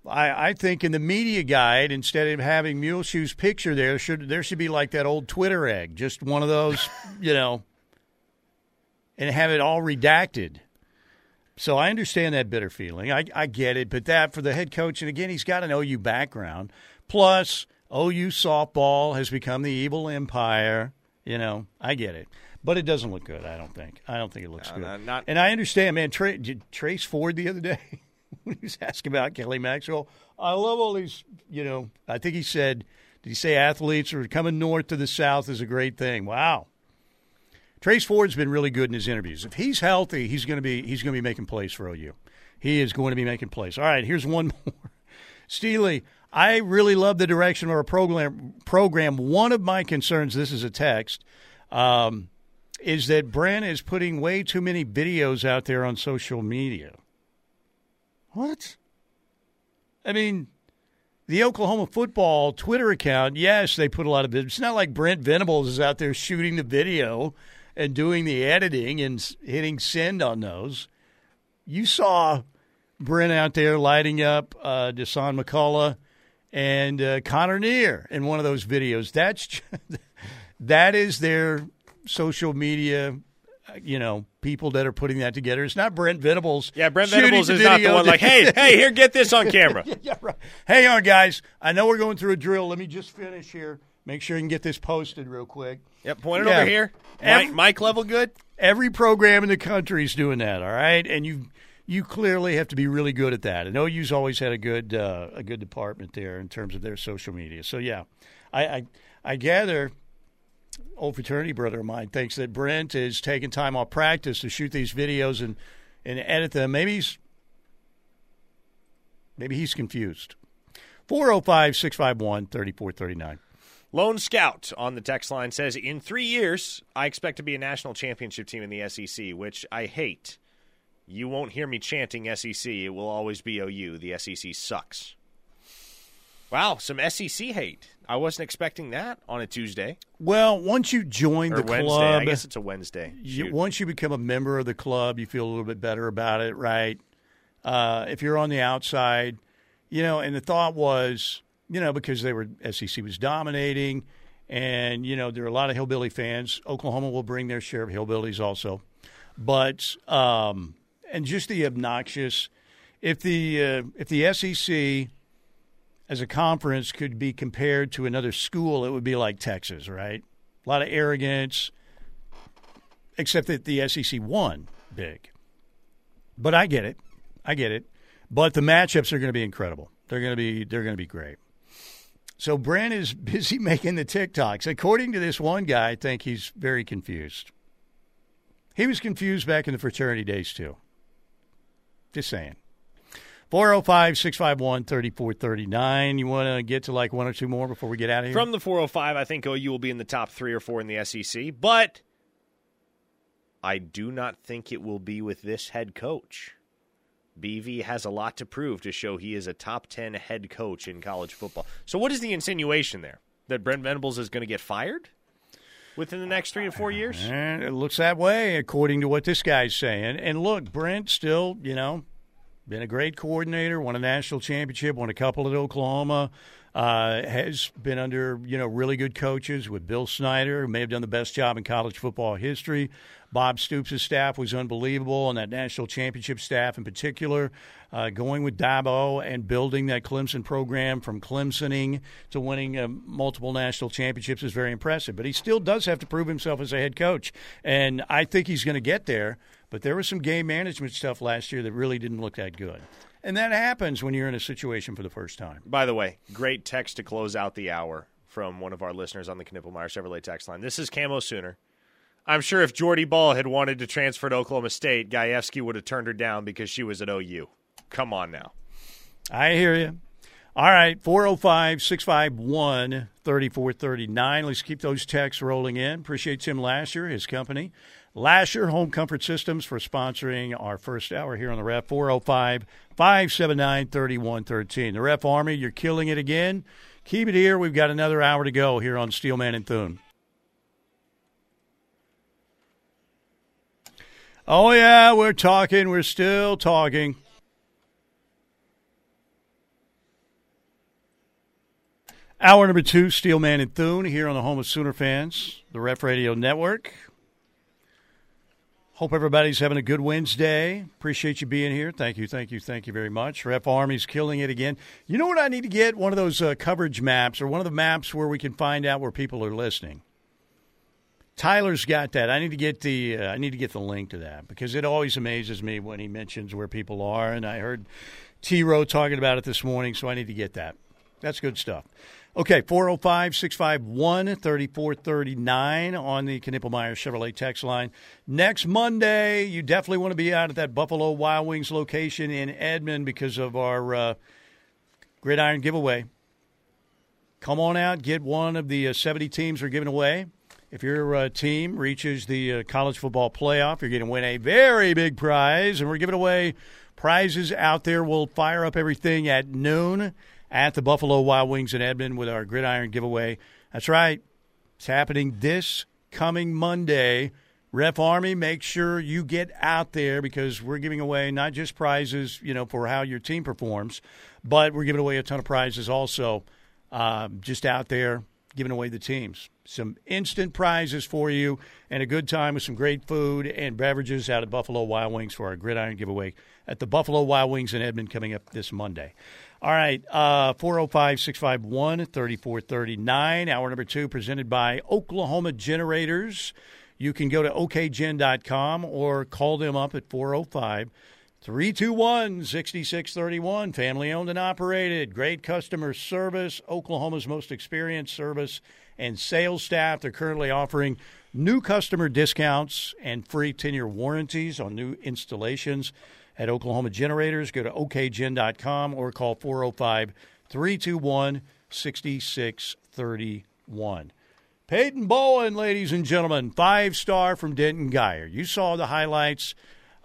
I, I think in the media guide, instead of having Muleshoe's picture there, should there should be like that old Twitter egg, just one of those, you know, and have it all redacted. So I understand that bitter feeling. I, I get it, but that for the head coach, and again, he's got an O U background. Plus, O U softball has become the evil empire. You know, I get it. But it doesn't look good, I don't think. I don't think it looks no, good. No, not- and I understand, man, Tra- did Trace Ford the other day? When he was asking about Kelly Maxwell, I love all these, you know, I think he said, did he say athletes are coming north to the south is a great thing? Wow. Trace Ford's been really good in his interviews. If he's healthy, he's going to be he's going to be making plays for O U. He is going to be making plays. All right, here's one more. Steely, I really love the direction of our program. program. One of my concerns, this is a text, um, is that Brent is putting way too many videos out there on social media. What? I mean, the Oklahoma football Twitter account, yes, they put a lot of videos. It's not like Brent Venables is out there shooting the video and doing the editing and hitting send on those. You saw Brent out there lighting up uh, Desan McCullough and uh, Connor Neer in one of those videos. That's just, that is their social media, you know, people that are putting that together. It's not Brent Venables. Yeah, Brent Venables is not the one like, hey, hey, here, get this on camera. Yeah, right. Hang on, guys. I know we're going through a drill. Let me just finish here. Make sure you can get this posted real quick. Yep, point it yeah. over here. Every, Mike level good? Every program in the country is doing that, all right? And you you clearly have to be really good at that. And O U's always had a good uh, a good department there in terms of their social media. So, yeah, I I, I gather – old fraternity brother of mine thinks that Brent is taking time off practice to shoot these videos and, and edit them. Maybe he's maybe he's confused. four oh five, six five one, three four three nine. Lone Scout on the text line says, in three years, I expect to be a national championship team in the S E C, which I hate. You won't hear me chanting S E C. It will always be O U. The S E C sucks. Wow, some S E C hate. I wasn't expecting that on a Tuesday. Well, once you join or the Wednesday. club. I guess it's a Wednesday. You, once you become a member of the club, you feel a little bit better about it, right? Uh, if you're on the outside, you know, and the thought was, you know, because they were S E C was dominating, and, you know, there are a lot of hillbilly fans. Oklahoma will bring their share of hillbillies also. But, um, and just the obnoxious, if the uh, if the S E C – as a conference could be compared to another school, it would be like Texas, right? A lot of arrogance, except that the S E C won big. But I get it. I get it. But the matchups are going to be incredible. They're going to be they're going to be great. So Brent is busy making the TikToks. According to this one guy, I think he's very confused. He was confused back in the fraternity days, too. Just saying. four oh five, six five one, three four three nine. You want to get to like one or two more before we get out of here? From the four oh five, I think O U will be in the top three or four in the S E C, but I do not think it will be with this head coach. B V has a lot to prove to show he is a top ten head coach in college football. So what is the insinuation there? That Brent Venables is going to get fired within the next three to four years? And it looks that way, according to what this guy's saying. And look, Brent still, you know, been a great coordinator, won a national championship, won a couple at Oklahoma, uh, has been under, you know, really good coaches with Bill Snyder, who may have done the best job in college football history. Bob Stoops' staff was unbelievable, and that national championship staff in particular, uh, going with Dabo and building that Clemson program from Clemsoning to winning uh, multiple national championships is very impressive. But he still does have to prove himself as a head coach, and I think he's going to get there. But there was some game management stuff last year that really didn't look that good. And that happens when you're in a situation for the first time. By the way, great text to close out the hour from one of our listeners on the Knippelmeyer Meyer Chevrolet text line. This is Camo Sooner. I'm sure if Jordy Ball had wanted to transfer to Oklahoma State, Gajewski would have turned her down because she was at O U. Come on now. I hear you. All right, four oh five, six five one, three four three nine. Let's keep those texts rolling in. Appreciate Tim Lasher, his company. Lasher Home Comfort Systems for sponsoring our first hour here on the Ref. Four oh five, five seven nine, three one one three. The Ref Army, you're killing it again. Keep it here. We've got another hour to go here on Steelman and Thune. Oh, yeah, we're talking. We're still talking. Hour number two, Steelman and Thune here on the home of Sooner fans, the Ref Radio Network. Hope everybody's having a good Wednesday. Appreciate you being here. Thank you, thank you, thank you very much. Ref Army's killing it again. You know what I need to get? One of those uh, coverage maps or one of the maps where we can find out where people are listening. Tyler's got that. I need to get the uh, I need to get the link to that because it always amazes me when he mentions where people are. And I heard T-Row talking about it this morning, so I need to get that. That's good stuff. Okay, four oh five, six five one, three four three nine on the Knippelmeyer Chevrolet text line. Next Monday, you definitely want to be out at that Buffalo Wild Wings location in Edmond because of our uh, Gridiron giveaway. Come on out, get one of the uh, seventy teams we're giving away. If your uh, team reaches the uh, college football playoff, you're going to win a very big prize, and we're giving away prizes out there. We'll fire up everything at noon at the Buffalo Wild Wings in Edmond with our Gridiron giveaway. That's right. It's happening this coming Monday. Ref Army, make sure you get out there because we're giving away not just prizes, you know, for how your team performs, but we're giving away a ton of prizes also um, just out there giving away the teams. Some instant prizes for you and a good time with some great food and beverages out at Buffalo Wild Wings for our Gridiron giveaway at the Buffalo Wild Wings in Edmond coming up this Monday. All right, uh, four oh five, six five one, three four three nine, hour number two, presented by Oklahoma Generators. You can go to O K gen dot com or call them up at four oh five, three two one, six six three one. Family owned and operated. Great customer service, Oklahoma's most experienced service and sales staff. They're currently offering new customer discounts and free ten-year warranties on new installations at Oklahoma Generators. Go to O K gen dot com or call four oh five, three two one, six six three one. Peyton Bowen, ladies and gentlemen, five-star from Denton Geyer. You saw the highlights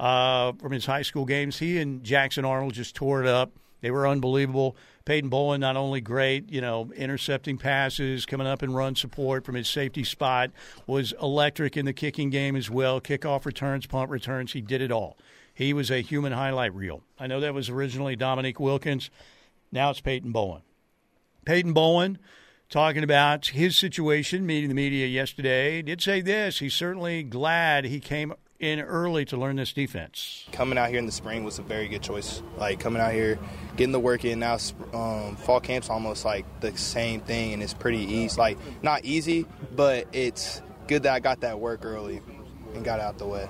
uh, from his high school games. He and Jackson Arnold just tore it up. They were unbelievable. Peyton Bowen, not only great, you know, intercepting passes, coming up and run support from his safety spot, was electric in the kicking game as well. Kickoff returns, punt returns, he did it all. He was a human highlight reel. I know that was originally Dominique Wilkins. Now it's Peyton Bowen. Peyton Bowen, talking about his situation, meeting the media yesterday, did say this. He's certainly glad he came in early to learn this defense. Coming out here in the spring was a very good choice. Like, coming out here, getting the work in. Now um, fall camp's almost like the same thing, and it's pretty easy. Like, not easy, but it's good that I got that work early and got out the way.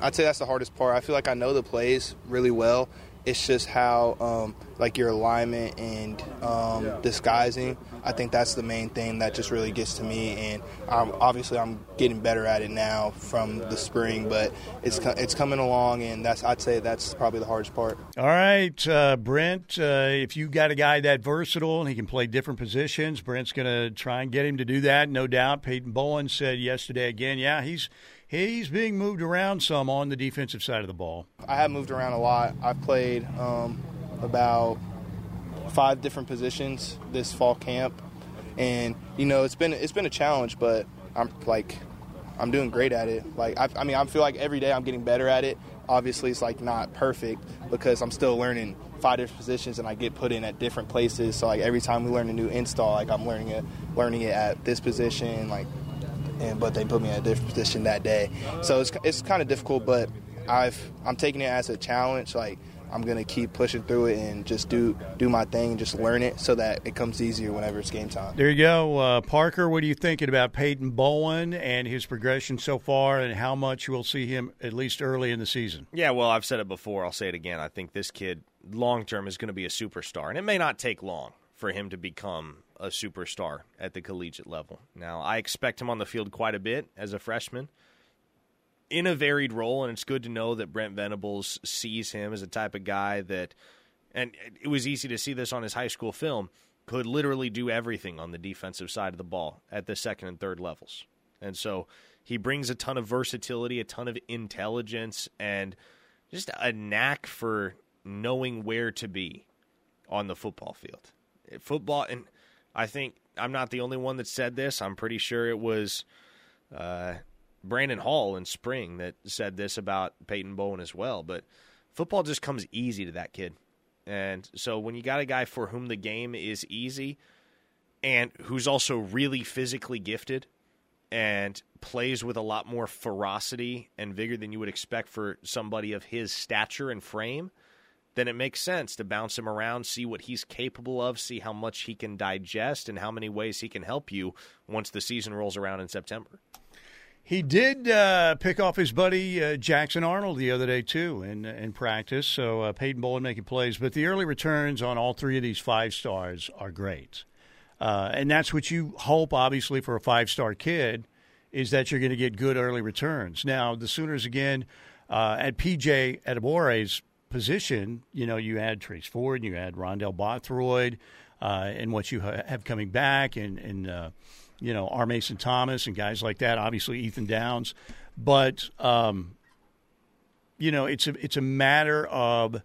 I'd say that's the hardest part. I feel like I know the plays really well. It's just how, um, like, your alignment and um, disguising, I think that's the main thing that just really gets to me. And I'm, obviously I'm getting better at it now from the spring, but it's it's coming along, and that's I'd say that's probably the hardest part. All right, uh, Brent, uh, if you got a guy that versatile and he can play different positions, Brent's going to try and get him to do that, no doubt. Peyton Bowen said yesterday again, yeah, he's – He's being moved around some on the defensive side of the ball. I have moved around a lot. I've played um, about five different positions this fall camp, and you know it's been it's been a challenge, but I'm like I'm doing great at it. Like I, I mean, I feel like every day I'm getting better at it. Obviously, it's like not perfect because I'm still learning five different positions, and I get put in at different places. So like every time we learn a new install, like I'm learning it learning it at this position, like. And, but they put me in a different position that day. So it's it's kind of difficult, but I've, I'm taking it as a challenge. Like, I'm going to keep pushing through it and just do, do my thing and just learn it so that it comes easier whenever it's game time. There you go. Uh, Parker, what are you thinking about Peyton Bowen and his progression so far and how much we'll see him at least early in the season? Yeah, well, I've said it before. I'll say it again. I think this kid long-term is going to be a superstar, and it may not take long for him to become a superstar at the collegiate level. Now, I expect him on the field quite a bit as a freshman in a varied role, and it's good to know that Brent Venables sees him as a type of guy that, and it was easy to see this on his high school film, could literally do everything on the defensive side of the ball at the second and third levels. And so he brings a ton of versatility, a ton of intelligence, and just a knack for knowing where to be on the football field. Football, and I think I'm not the only one that said this. I'm pretty sure it was uh, Brandon Hall in spring that said this about Peyton Bowen as well. But football just comes easy to that kid. And so when you got a guy for whom the game is easy and who's also really physically gifted and plays with a lot more ferocity and vigor than you would expect for somebody of his stature and frame, then it makes sense to bounce him around, see what he's capable of, see how much he can digest and how many ways he can help you once the season rolls around in September. He did uh, pick off his buddy uh, Jackson Arnold the other day, too, in, in practice. So uh, Peyton Bowen making plays. But the early returns on all three of these five stars are great. Uh, and that's what you hope, obviously, for a five-star kid, is that you're going to get good early returns. Now, the Sooners, again, uh, at P J Adebayo's position, you know, you had Trace Ford, you had Rondell Bothroyd, uh, and what you ha- have coming back, and, and uh, you know, R. Mason Thomas and guys like that, obviously Ethan Downs. But, um, you know, it's a, it's a matter of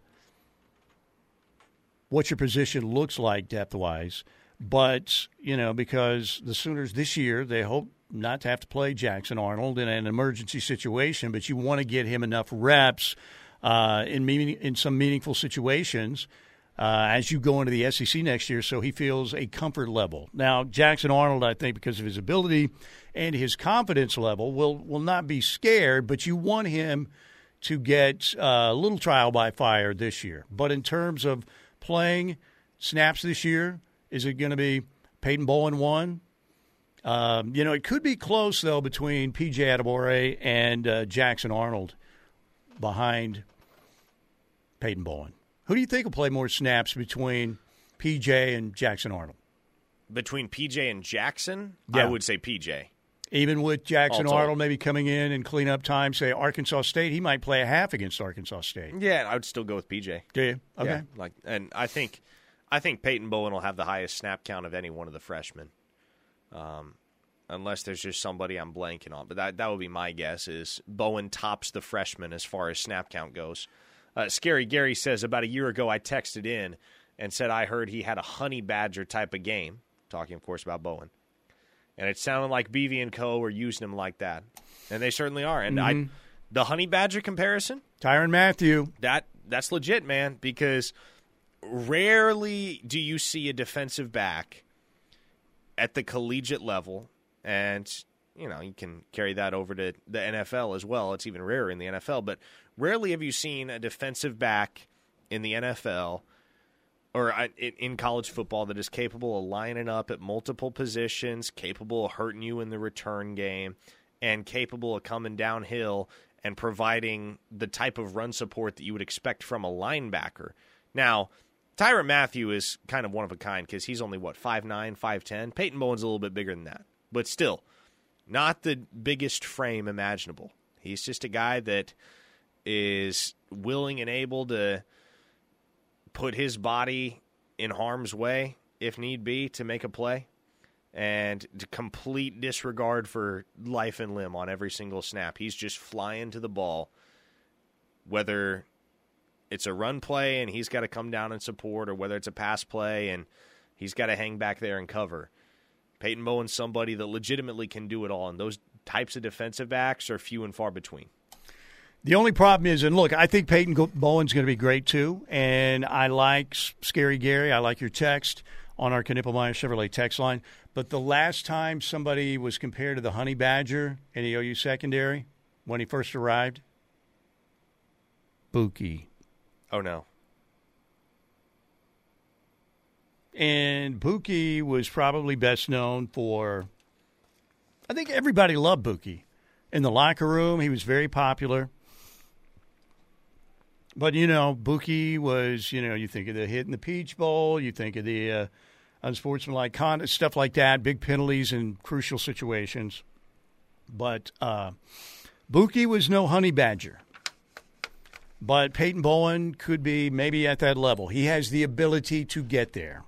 what your position looks like depth-wise. But, you know, because the Sooners this year, they hope not to have to play Jackson Arnold in an emergency situation, but you want to get him enough reps Uh, in meaning, in some meaningful situations uh, as you go into the S E C next year, so he feels a comfort level. Now, Jackson Arnold, I think, because of his ability and his confidence level, will, will not be scared, but you want him to get uh, a little trial by fire this year. But in terms of playing snaps this year, is it going to be Peyton Bowen one? Um, you know, it could be close, though, between P J Adebayo and uh, Jackson Arnold behind Peyton Bowen. Who do you think will play more snaps between P J and Jackson Arnold? Between P J and Jackson? Yeah. I would say P J. Even with Jackson also. Arnold maybe coming in and clean up time, say Arkansas State, he might play a half against Arkansas State. Yeah, I would still go with P J. Do you? Okay. Yeah, like, and I think I think Peyton Bowen will have the highest snap count of any one of the freshmen, um, unless there's just somebody I'm blanking on. But that, that would be my guess, is Bowen tops the freshman as far as snap count goes. Uh, Scary Gary says, about a year ago I texted in and said I heard he had a honey badger type of game, talking, of course, about Bowen. And it sounded like B V and Co. were using him like that. And they certainly are. And mm-hmm. I, the honey badger comparison? Tyrann Mathieu. That That's legit, man, because rarely do you see a defensive back at the collegiate level, and you know, you can carry that over to the N F L as well. It's even rarer in the N F L, but rarely have you seen a defensive back in the N F L or in college football that is capable of lining up at multiple positions, capable of hurting you in the return game, and capable of coming downhill and providing the type of run support that you would expect from a linebacker. Now, Tyrann Mathieu is kind of one of a kind because he's only, what, five nine, five ten? Peyton Bowen's a little bit bigger than that. But still, not the biggest frame imaginable. He's just a guy that is willing and able to put his body in harm's way, if need be, to make a play. And to complete disregard for life and limb on every single snap. He's just flying to the ball, whether it's a run play and he's got to come down and support, or whether it's a pass play and he's got to hang back there and cover. Peyton Bowen's somebody that legitimately can do it all, and those types of defensive backs are few and far between. The only problem is, and look, I think Peyton Bowen's going to be great too, and I like Scary Gary. I like your text on our Knippelmeyer Meyer Chevrolet text line. But the last time somebody was compared to the Honey Badger in the O U secondary when he first arrived, Buki. Oh, no. And Buki was probably best known for, I think everybody loved Buki. In the locker room, he was very popular. But, you know, Buki was, you know, you think of the hit in the Peach Bowl, you think of the uh, unsportsmanlike conduct, stuff like that, big penalties in crucial situations. But uh, Buki was no Honey Badger. But Peyton Bowen could be maybe at that level. He has the ability to get there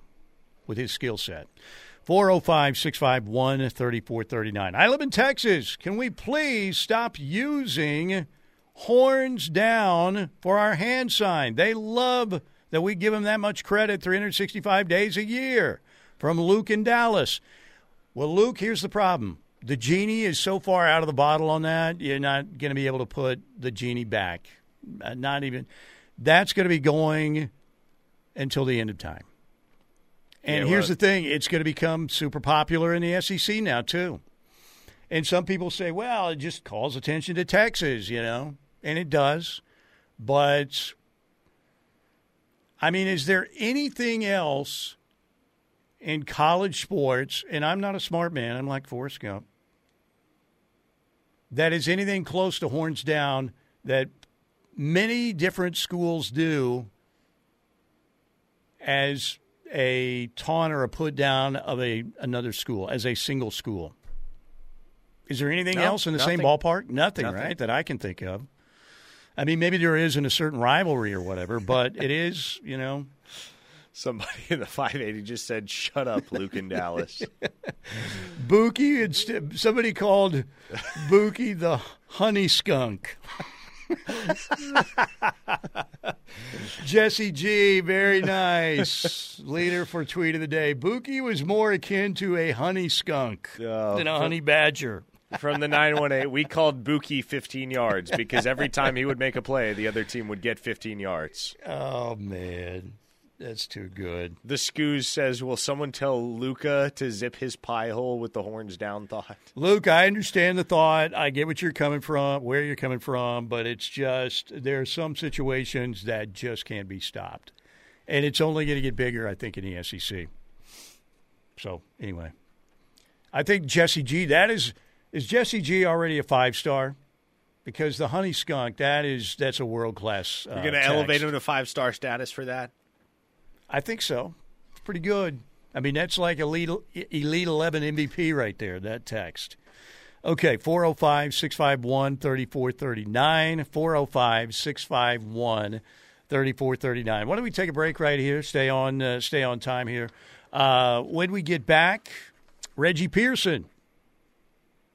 with his skill set. four oh five, six five one, three four three nine. I live in Texas. Can we please stop using horns down for our hand sign? They love that we give them that much credit three hundred sixty-five days a year. From Luke in Dallas. Well, Luke, here's the problem. The genie is so far out of the bottle on that, you're not going to be able to put the genie back. Not even. That's going to be going until the end of time. And yeah, here's the thing. It's going to become super popular in the S E C now, too. And some people say, well, it just calls attention to Texas, you know. And it does. But, I mean, is there anything else in college sports, and I'm not a smart man, I'm like Forrest Gump, that is anything close to horns down that many different schools do as a taunt or a put down of a another school, as a single school? Is there anything no, else in the nothing. Same ballpark? Nothing, nothing, right, that I can think of. I mean, maybe there is in a certain rivalry or whatever, but it is, you know. Somebody in the five eighty just said, shut up, Luke in Dallas. Buki, and st- somebody called Buki the honey skunk. Jesse G, very nice. Leader for tweet of the day. Buki was more akin to a honey skunk oh, than a from, honey badger. From the nine one eight, we called Buki fifteen yards because every time he would make a play, the other team would get fifteen yards. Oh, man. That's too good. The Scooz says, will someone tell Luca to zip his pie hole with the horns down thought? Luke, I understand the thought. I get what you're coming from, where you're coming from, but it's just there are some situations that just can't be stopped. And it's only going to get bigger, I think, in the S E C. So, anyway. I think Jesse G, that is, is Jesse G already a five-star? Because the honey skunk, that is, that's a world-class uh, You're going to elevate him to five-star status for that? I think so. It's pretty good. I mean, that's like Elite, Elite eleven M V P right there, that text. Okay, four oh five, six five one, three four three nine, four oh five, six five one, three four three nine. Why don't we take a break right here? Stay on uh, stay on time here. Uh, when we get back, Reggie Pearson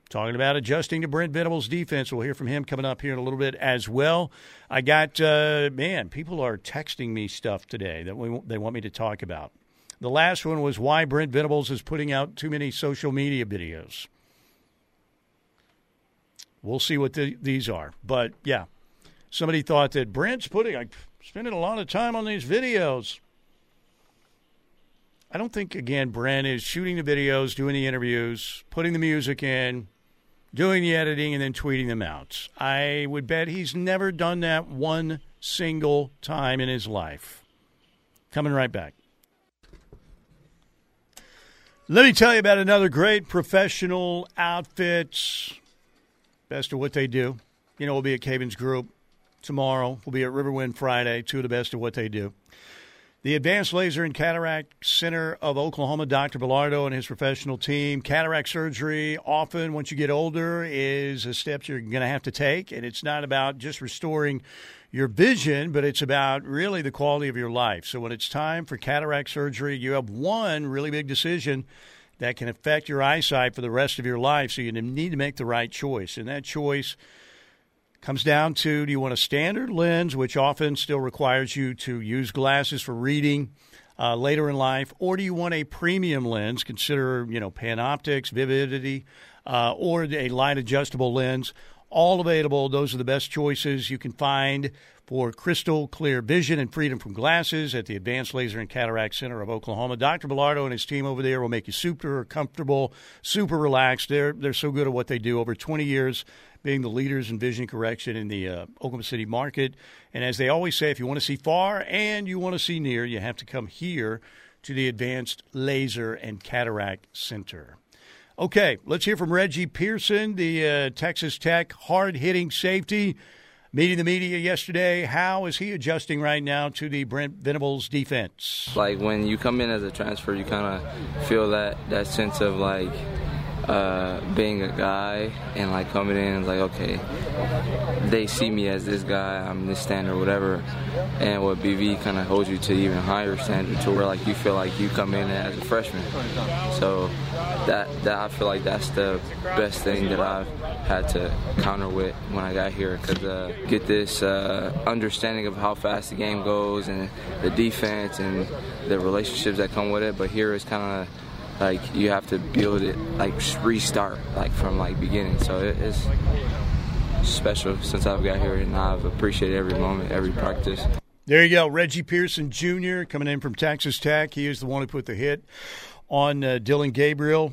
talking about adjusting to Brent Venables' defense. We'll hear from him coming up here in a little bit as well. I got, uh, man, people are texting me stuff today that we, they want me to talk about. The last one was why Brent Venables is putting out too many social media videos. We'll see what the, these are. But, yeah, somebody thought that Brent's putting, like, spending a lot of time on these videos. I don't think, again, Brent is shooting the videos, doing the interviews, putting the music in, doing the editing, and then tweeting them out. I would bet he's never done that one single time in his life. Coming right back. Let me tell you about another great professional outfit. Best of what they do. You know, we'll be at Cabin's Group tomorrow. We'll be at Riverwind Friday, two of the best of what they do. The Advanced Laser and Cataract Center of Oklahoma, Doctor Bilardo and his professional team. Cataract surgery, often once you get older, is a step you're going to have to take. And it's not about just restoring your vision, but it's about really the quality of your life. So when it's time for cataract surgery, you have one really big decision that can affect your eyesight for the rest of your life. So you need to make the right choice. And that choice comes down to, do you want a standard lens, which often still requires you to use glasses for reading uh, later in life, or do you want a premium lens? Consider, you know, Panoptics, Vividity, uh, or a light-adjustable lens. All available. Those are the best choices you can find for crystal clear vision and freedom from glasses at the Advanced Laser and Cataract Center of Oklahoma. Doctor Bilardo and his team over there will make you super comfortable, super relaxed. They're, they're so good at what they do. Over twenty years being the leaders in vision correction in the uh, Oklahoma City market. And as they always say, if you want to see far and you want to see near, you have to come here to the Advanced Laser and Cataract Center. Okay, let's hear from Reggie Pearson, the uh, Texas Tech hard-hitting safety, meeting the media yesterday. How is he adjusting right now to the Brent Venables defense? Like, when you come in as a transfer, you kind of feel that, that sense of, like, Uh, being a guy and like coming in and like, okay, they see me as this guy, I'm this standard, whatever. And what B V kind of holds you to even higher standard, to where like you feel like you come in as a freshman. So that that I feel like that's the best thing that I've had to counter with when I got here, because uh, get this uh, understanding of how fast the game goes and the defense and the relationships that come with it. But here is kind of like you have to build it, like restart, like from like beginning. So it, it's special since I've got here, and I've appreciated every moment, every practice. There you go, Reggie Pearson Junior coming in from Texas Tech. He is the one who put the hit on uh, Dylan Gabriel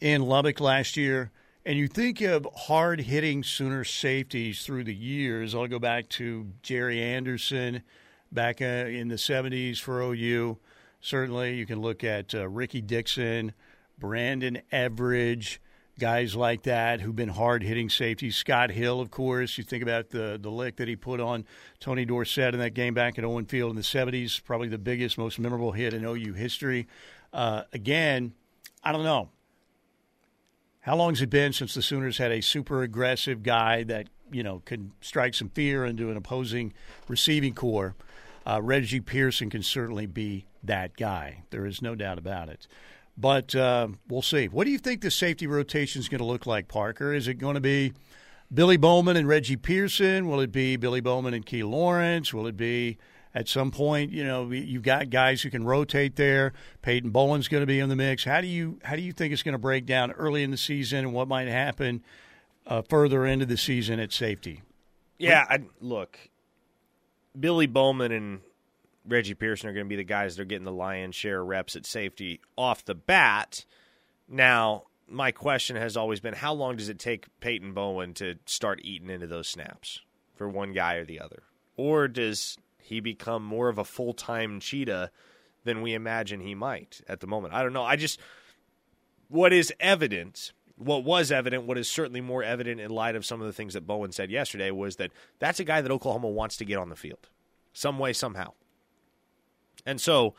in Lubbock last year. And you think of hard-hitting Sooner safeties through the years. I'll go back to Jerry Anderson back uh, in the seventies for O U. Certainly, you can look at uh, Ricky Dixon, Brandon Everidge, guys like that who've been hard-hitting safeties. Scott Hill, of course. You think about the, the lick that he put on Tony Dorsett in that game back at Owen Field in the seventies, probably the biggest, most memorable hit in O U history. Uh, again, I don't know. How long has it been since the Sooners had a super aggressive guy that, you know, could strike some fear into an opposing receiving corps? Uh, Reggie Pearson can certainly be that guy. There is no doubt about it. But uh, we'll see. What do you think the safety rotation is going to look like, Parker? Is it going to be Billy Bowman and Reggie Pearson? Will it be Billy Bowman and Key Lawrence? Will it be at some point, you know, you've got guys who can rotate there. Peyton Bowen's going to be in the mix. How do you how do you think it's going to break down early in the season, and what might happen uh, further into the season at safety? Yeah, I, look – Billy Bowman and Reggie Pearson are going to be the guys that are getting the lion's share of reps at safety off the bat. Now, my question has always been, how long does it take Peyton Bowen to start eating into those snaps for one guy or the other? Or does he become more of a full-time cheetah than we imagine he might at the moment? I don't know. I just – what is evident – What was evident, what is certainly more evident in light of some of the things that Bowen said yesterday, was that that's a guy that Oklahoma wants to get on the field some way, somehow. And so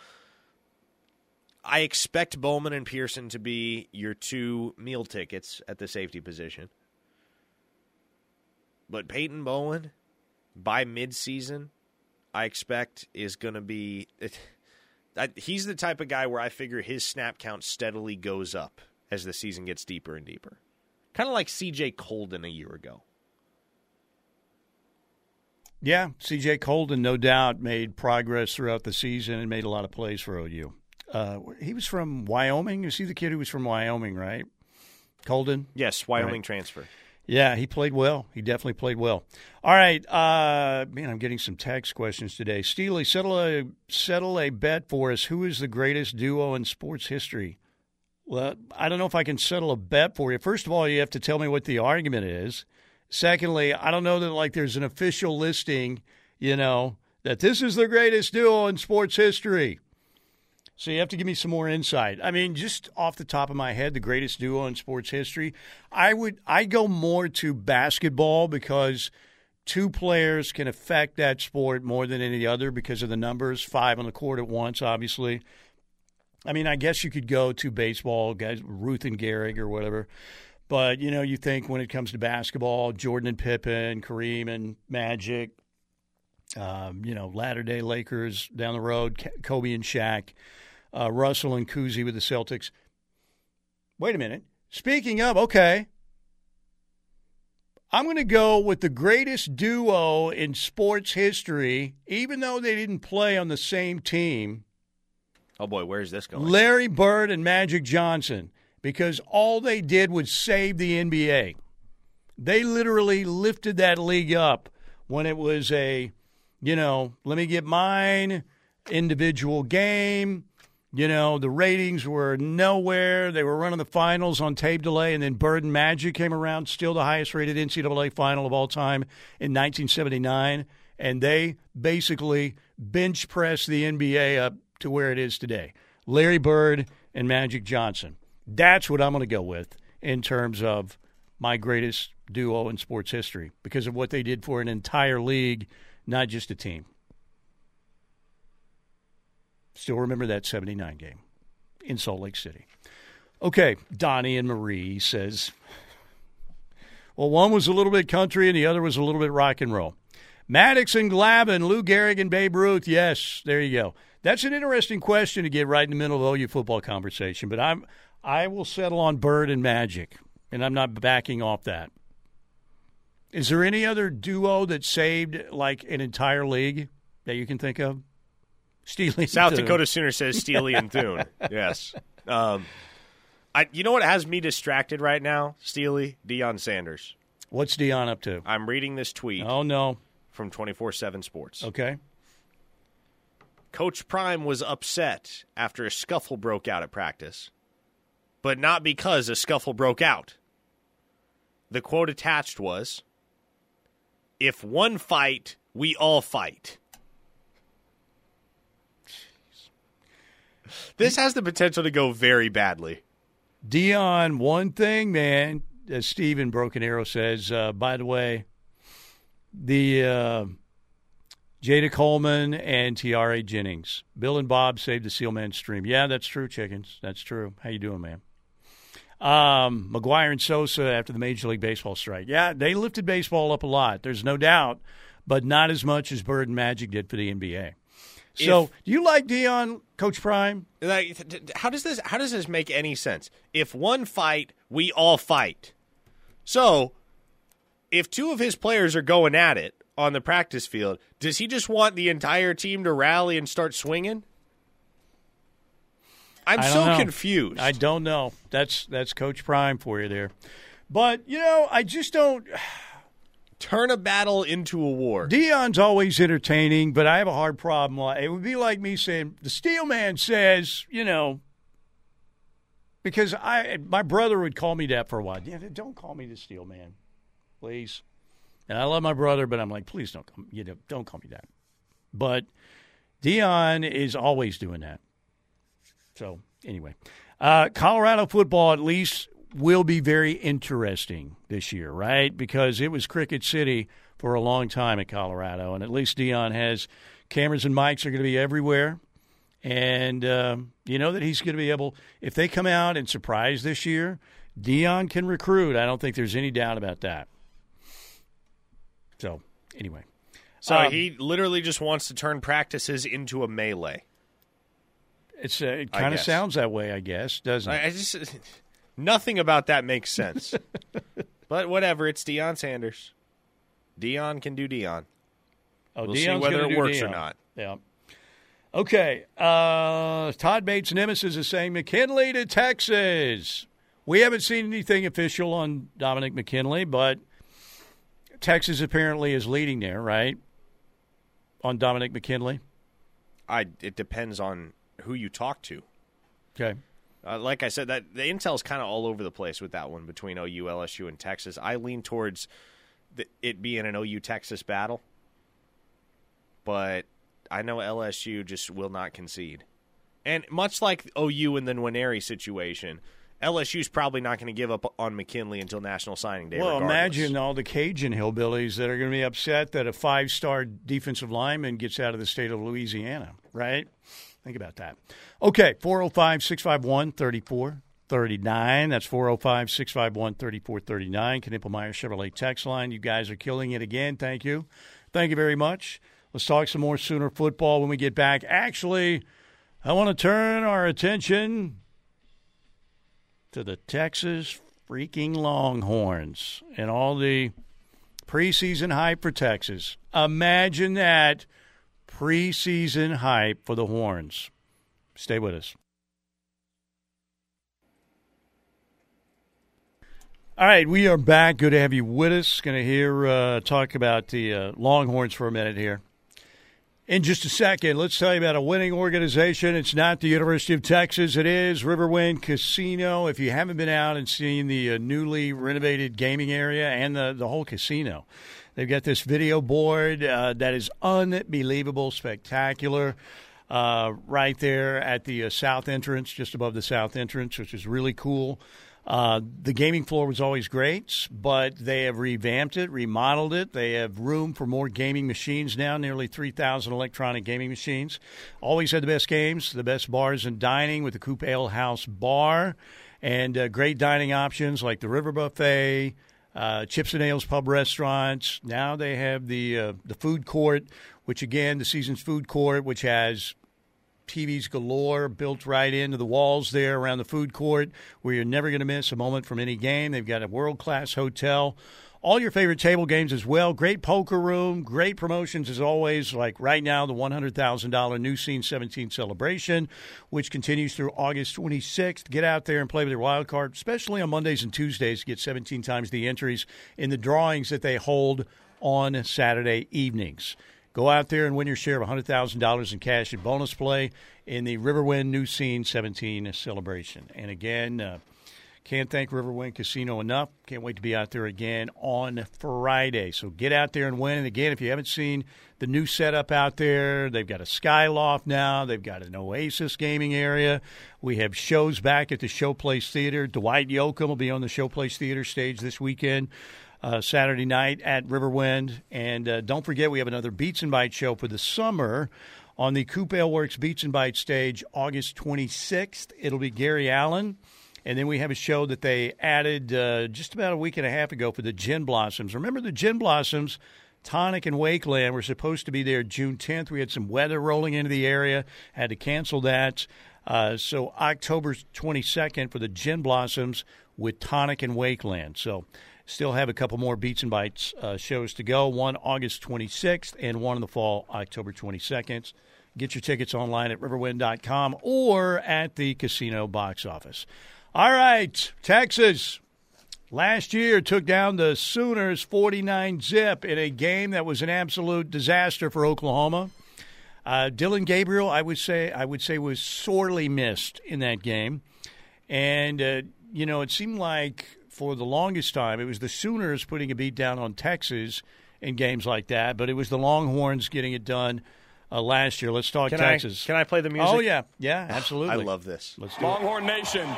I expect Bowman and Pearson to be your two meal tickets at the safety position. But Peyton Bowen, by midseason, I expect is going to be – he's the type of guy where I figure his snap count steadily goes up as the season gets deeper and deeper. Kind of like C J Colden a year ago. Yeah, C J Colden, no doubt, made progress throughout the season and made a lot of plays for O U. Uh, he was from Wyoming. Is he the kid who was from Wyoming, right? Colden? Yes, Wyoming right. Transfer. Yeah, he played well. He definitely played well. All right. Uh, man, I'm getting some text questions today. Steely, settle a, settle a bet for us. Who is the greatest duo in sports history? Well, I don't know if I can settle a bet for you. First of all, you have to tell me what the argument is. Secondly, I don't know that, like, there's an official listing, you know, that this is the greatest duo in sports history. So you have to give me some more insight. I mean, just off the top of my head, the greatest duo in sports history, I would I go more to basketball because two players can affect that sport more than any other because of the numbers, five on the court at once, obviously. I mean, I guess you could go to baseball, guys, Ruth and Gehrig or whatever. But, you know, you think when it comes to basketball, Jordan and Pippen, Kareem and Magic, um, you know, latter-day Lakers down the road, Kobe and Shaq. Uh, Russell and Cousy with the Celtics. Wait a minute. Speaking of, okay, I'm going to go with the greatest duo in sports history, even though they didn't play on the same team. Oh, boy, where's this going? Larry Bird and Magic Johnson, because all they did was save the N B A. They literally lifted that league up when it was a, you know, let me get mine, individual game. You know, the ratings were nowhere. They were running the finals on tape delay, and then Bird and Magic came around, still the highest-rated N C double A final of all time in nineteen seventy-nine, and they basically bench-pressed the N B A up to where it is today. Larry Bird and Magic Johnson. That's what I'm going to go with in terms of my greatest duo in sports history because of what they did for an entire league, not just a team. Still remember that seventy-nine game in Salt Lake City. Okay, Donnie and Marie says, well, one was a little bit country and the other was a little bit rock and roll. Maddox and Glavin, Lou Gehrig and Babe Ruth. Yes, there you go. That's an interesting question to get right in the middle of O U football conversation, but I'm I will settle on Bird and Magic, and I'm not backing off that. Is there any other duo that saved, like, an entire league that you can think of? Steely South Thune. Dakota Sooner says Steely and Thune. Yes. Um, I. You know what has me distracted right now? Steely, Deion Sanders. What's Deion up to? I'm reading this tweet. Oh, no. From twenty-four seven Sports. Okay. Coach Prime was upset after a scuffle broke out at practice, but not because a scuffle broke out. The quote attached was, "If one fight, we all fight." This has the potential to go very badly. Deion, one thing, man, as Steven Broken Arrow says, uh, by the way, the uh, Jada Coleman and Tiare Jennings. Bill and Bob saved the Seal Man stream. Yeah, that's true, chickens. That's true. How you doing, man? Um, McGuire and Sosa after the Major League Baseball strike. Yeah, they lifted baseball up a lot. There's no doubt, but not as much as Bird and Magic did for the N B A. So, if, do you like Deion, Coach Prime? Like, how does this? How does this make any sense? If one fight, we all fight. So, if two of his players are going at it on the practice field, does he just want the entire team to rally and start swinging? I'm so know. confused. I don't know. That's that's Coach Prime for you there. But you know, I just don't. Turn a battle into a war. Deion's always entertaining, but I have a hard problem. It would be like me saying, the Steel Man says, you know, because I my brother would call me that for a while. Yeah, don't call me the Steel Man, please. And I love my brother, but I'm like, please don't, you know, don't call me that. But Deion is always doing that. So anyway, uh, Colorado football at least will be very interesting this year, right? Because it was Cricket City for a long time at Colorado, and at least Deion has cameras and mics are going to be everywhere. And uh, you know that he's going to be able, if they come out and surprise this year, Deion can recruit. I don't think there's any doubt about that. So, anyway. So um, he literally just wants to turn practices into a melee. It's uh, It kind of sounds that way, I guess, doesn't it? I just... Nothing about that makes sense. But whatever, it's Deion Sanders. Deion can do Deion. Oh, we'll Deion's see whether it works Deion. or not. Yeah. Okay. Uh, Todd Bates' nemesis is saying McKinley to Texas. We haven't seen anything official on Dominic McKinley, but Texas apparently is leading there, right? On Dominic McKinley? I. It depends on who you talk to. Okay. Uh, like I said, that the intel's kind of all over the place with that one between O U, L S U, and Texas. I lean towards the, it being an O U-Texas battle, but I know L S U just will not concede. And much like O U and the Nwaneri situation, L S U's probably not going to give up on McKinley until National Signing Day. Well, regardless. Imagine all the Cajun hillbillies that are going to be upset that a five-star defensive lineman gets out of the state of Louisiana, right? Think about that. Okay, four oh five, six five one, three four three nine. That's four oh five, six five one, three four three nine. Knippelmeyer Chevrolet text line. You guys are killing it again. Thank you. Thank you very much. Let's talk some more Sooner football when we get back. Actually, I want to turn our attention to the Texas freaking Longhorns and all the preseason hype for Texas. Imagine that. Preseason hype for the Horns. Stay with us. All right, we are back. Good to have you with us. Going to hear uh, talk about the uh, Longhorns for a minute here. In just a second, let's tell you about a winning organization. It's not the University of Texas. It is Riverwind Casino. If you haven't been out and seen the uh, newly renovated gaming area and the, the whole casino, they've got this video board uh, that is unbelievable, spectacular, uh, right there at the uh, south entrance, just above the south entrance, which is really cool. Uh, the gaming floor was always great, but they have revamped it, remodeled it. They have room for more gaming machines now, nearly three thousand electronic gaming machines. Always had the best games, the best bars and dining with the Coop Ale House Bar, and uh, great dining options like the River Buffet, Uh, Chips and Ales Pub Restaurants. Now they have the uh, the food court, which, again, the Seasons Food Court, which has T Vs galore built right into the walls there around the food court, where you're never going to miss a moment from any game. They've got a world-class hotel. All your favorite table games as well. Great poker room, great promotions as always, like right now the one hundred thousand dollars New Scene seventeen celebration, which continues through August twenty-sixth. Get out there and play with your wild card, especially on Mondays and Tuesdays. Get seventeen times the entries in the drawings that they hold on Saturday evenings. Go out there and win your share of one hundred thousand dollars in cash and bonus play in the Riverwind New Scene seventeen celebration. And again, uh, can't thank Riverwind Casino enough. Can't wait to be out there again on Friday. So get out there and win. And, again, if you haven't seen the new setup out there, they've got a Skyloft now. They've got an Oasis gaming area. We have shows back at the Showplace Theater. Dwight Yoakam will be on the Showplace Theater stage this weekend, uh, Saturday night at Riverwind. And uh, don't forget, we have another Beats and Bites show for the summer on the Coop Ale Works Beats and Bites stage August twenty-sixth. It'll be Gary Allen. And then we have a show that they added uh, just about a week and a half ago for the Gin Blossoms. Remember the Gin Blossoms, Tonic and Wakeland, were supposed to be there June tenth. We had some weather rolling into the area, had to cancel that. Uh, so October twenty-second for the Gin Blossoms with Tonic and Wakeland. So still have a couple more Beats and Bites uh, shows to go, one August twenty-sixth and one in the fall, October twenty-second. Get your tickets online at riverwind dot com or at the casino box office. All right, Texas last year took down the Sooners forty-nine zip in a game that was an absolute disaster for Oklahoma. Uh, Dylan Gabriel, I would say, I would say was sorely missed in that game. And, uh, you know, it seemed like for the longest time it was the Sooners putting a beat down on Texas in games like that, but it was the Longhorns getting it done Uh, last year. Let's talk can Texas. I, can I play the music? Oh, yeah. Yeah, absolutely. I love this. Let's do Longhorn it. Longhorn Nation,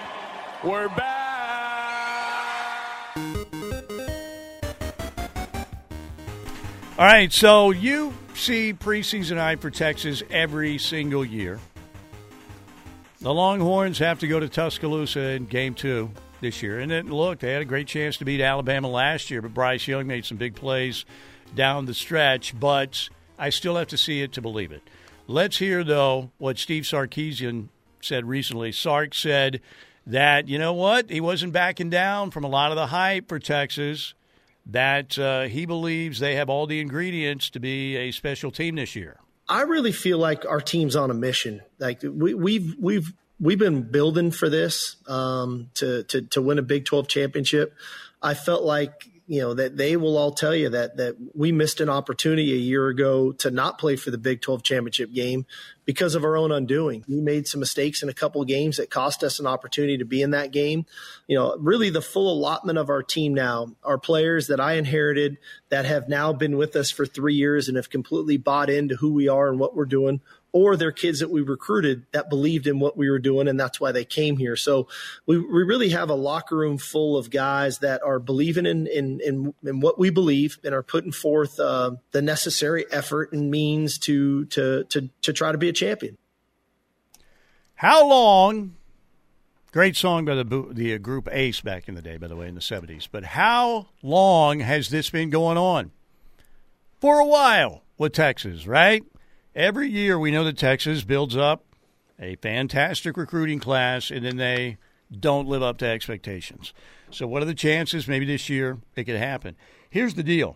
we're back. All right, so you see preseason hype for Texas every single year. The Longhorns have to go to Tuscaloosa in game two this year. And then, look, they had a great chance to beat Alabama last year, but Bryce Young made some big plays down the stretch, but I still have to see it to believe it. Let's hear, though, what Steve Sarkisian said recently. Sark said that, you know what, he wasn't backing down from a lot of the hype for Texas, that uh, he believes they have all the ingredients to be a special team this year. I really feel like our team's on a mission. Like we, we've we've we've been building for this um, to, to to win a Big twelve championship. I felt like, you know, that they will all tell you that that we missed an opportunity a year ago to not play for the Big twelve championship game because of our own undoing. We made some mistakes in a couple of games that cost us an opportunity to be in that game. You know, really the full allotment of our team now are players that I inherited that have now been with us for three years and have completely bought into who we are and what we're doing or they're kids that we recruited that believed in what we were doing, and that's why they came here. So we, we really have a locker room full of guys that are believing in in in, in what we believe and are putting forth uh, the necessary effort and means to to to to try to be a champion. How long? Great song by the the group Ace back in the day, by the way, in the seventies. But how long has this been going on? For a while with Texas, right? Every year we know that Texas builds up a fantastic recruiting class, and then they don't live up to expectations. So what are the chances? Maybe this year it could happen. Here's the deal.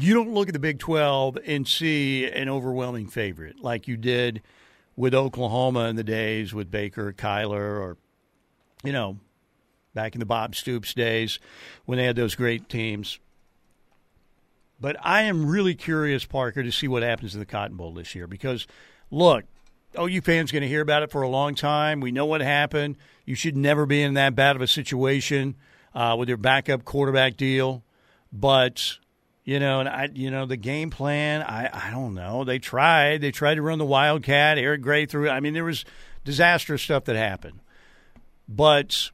You don't look at the Big twelve and see an overwhelming favorite like you did with Oklahoma in the days with Baker, Kyler, or, you know, back in the Bob Stoops days when they had those great teams. But I am really curious, Parker, to see what happens in the Cotton Bowl this year because, look, O U fans going to hear about it for a long time. We know what happened. You should never be in that bad of a situation uh, with your backup quarterback deal. But, you know, and I, you know, the game plan, I, I don't know. They tried. They tried to run the Wildcat. Eric Gray threw it. I mean, there was disastrous stuff that happened. But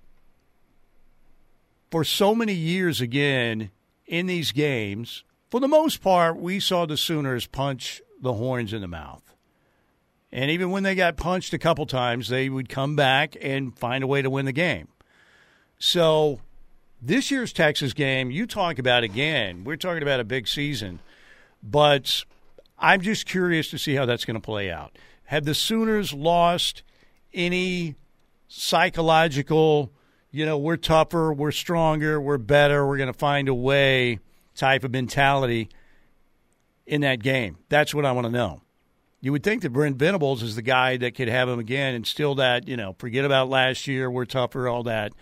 for so many years, again, in these games – for the most part, we saw the Sooners punch the horns in the mouth. And even when they got punched a couple times, they would come back and find a way to win the game. So this year's Texas game, you talk about again, we're talking about a big season. But I'm just curious to see how that's going to play out. Have the Sooners lost any psychological, you know, we're tougher, we're stronger, we're better, we're going to find a way type of mentality in that game? That's what I want to know. You would think that Brent Venables is the guy that could have him again and still that, you know, forget about last year, we're tougher, all that.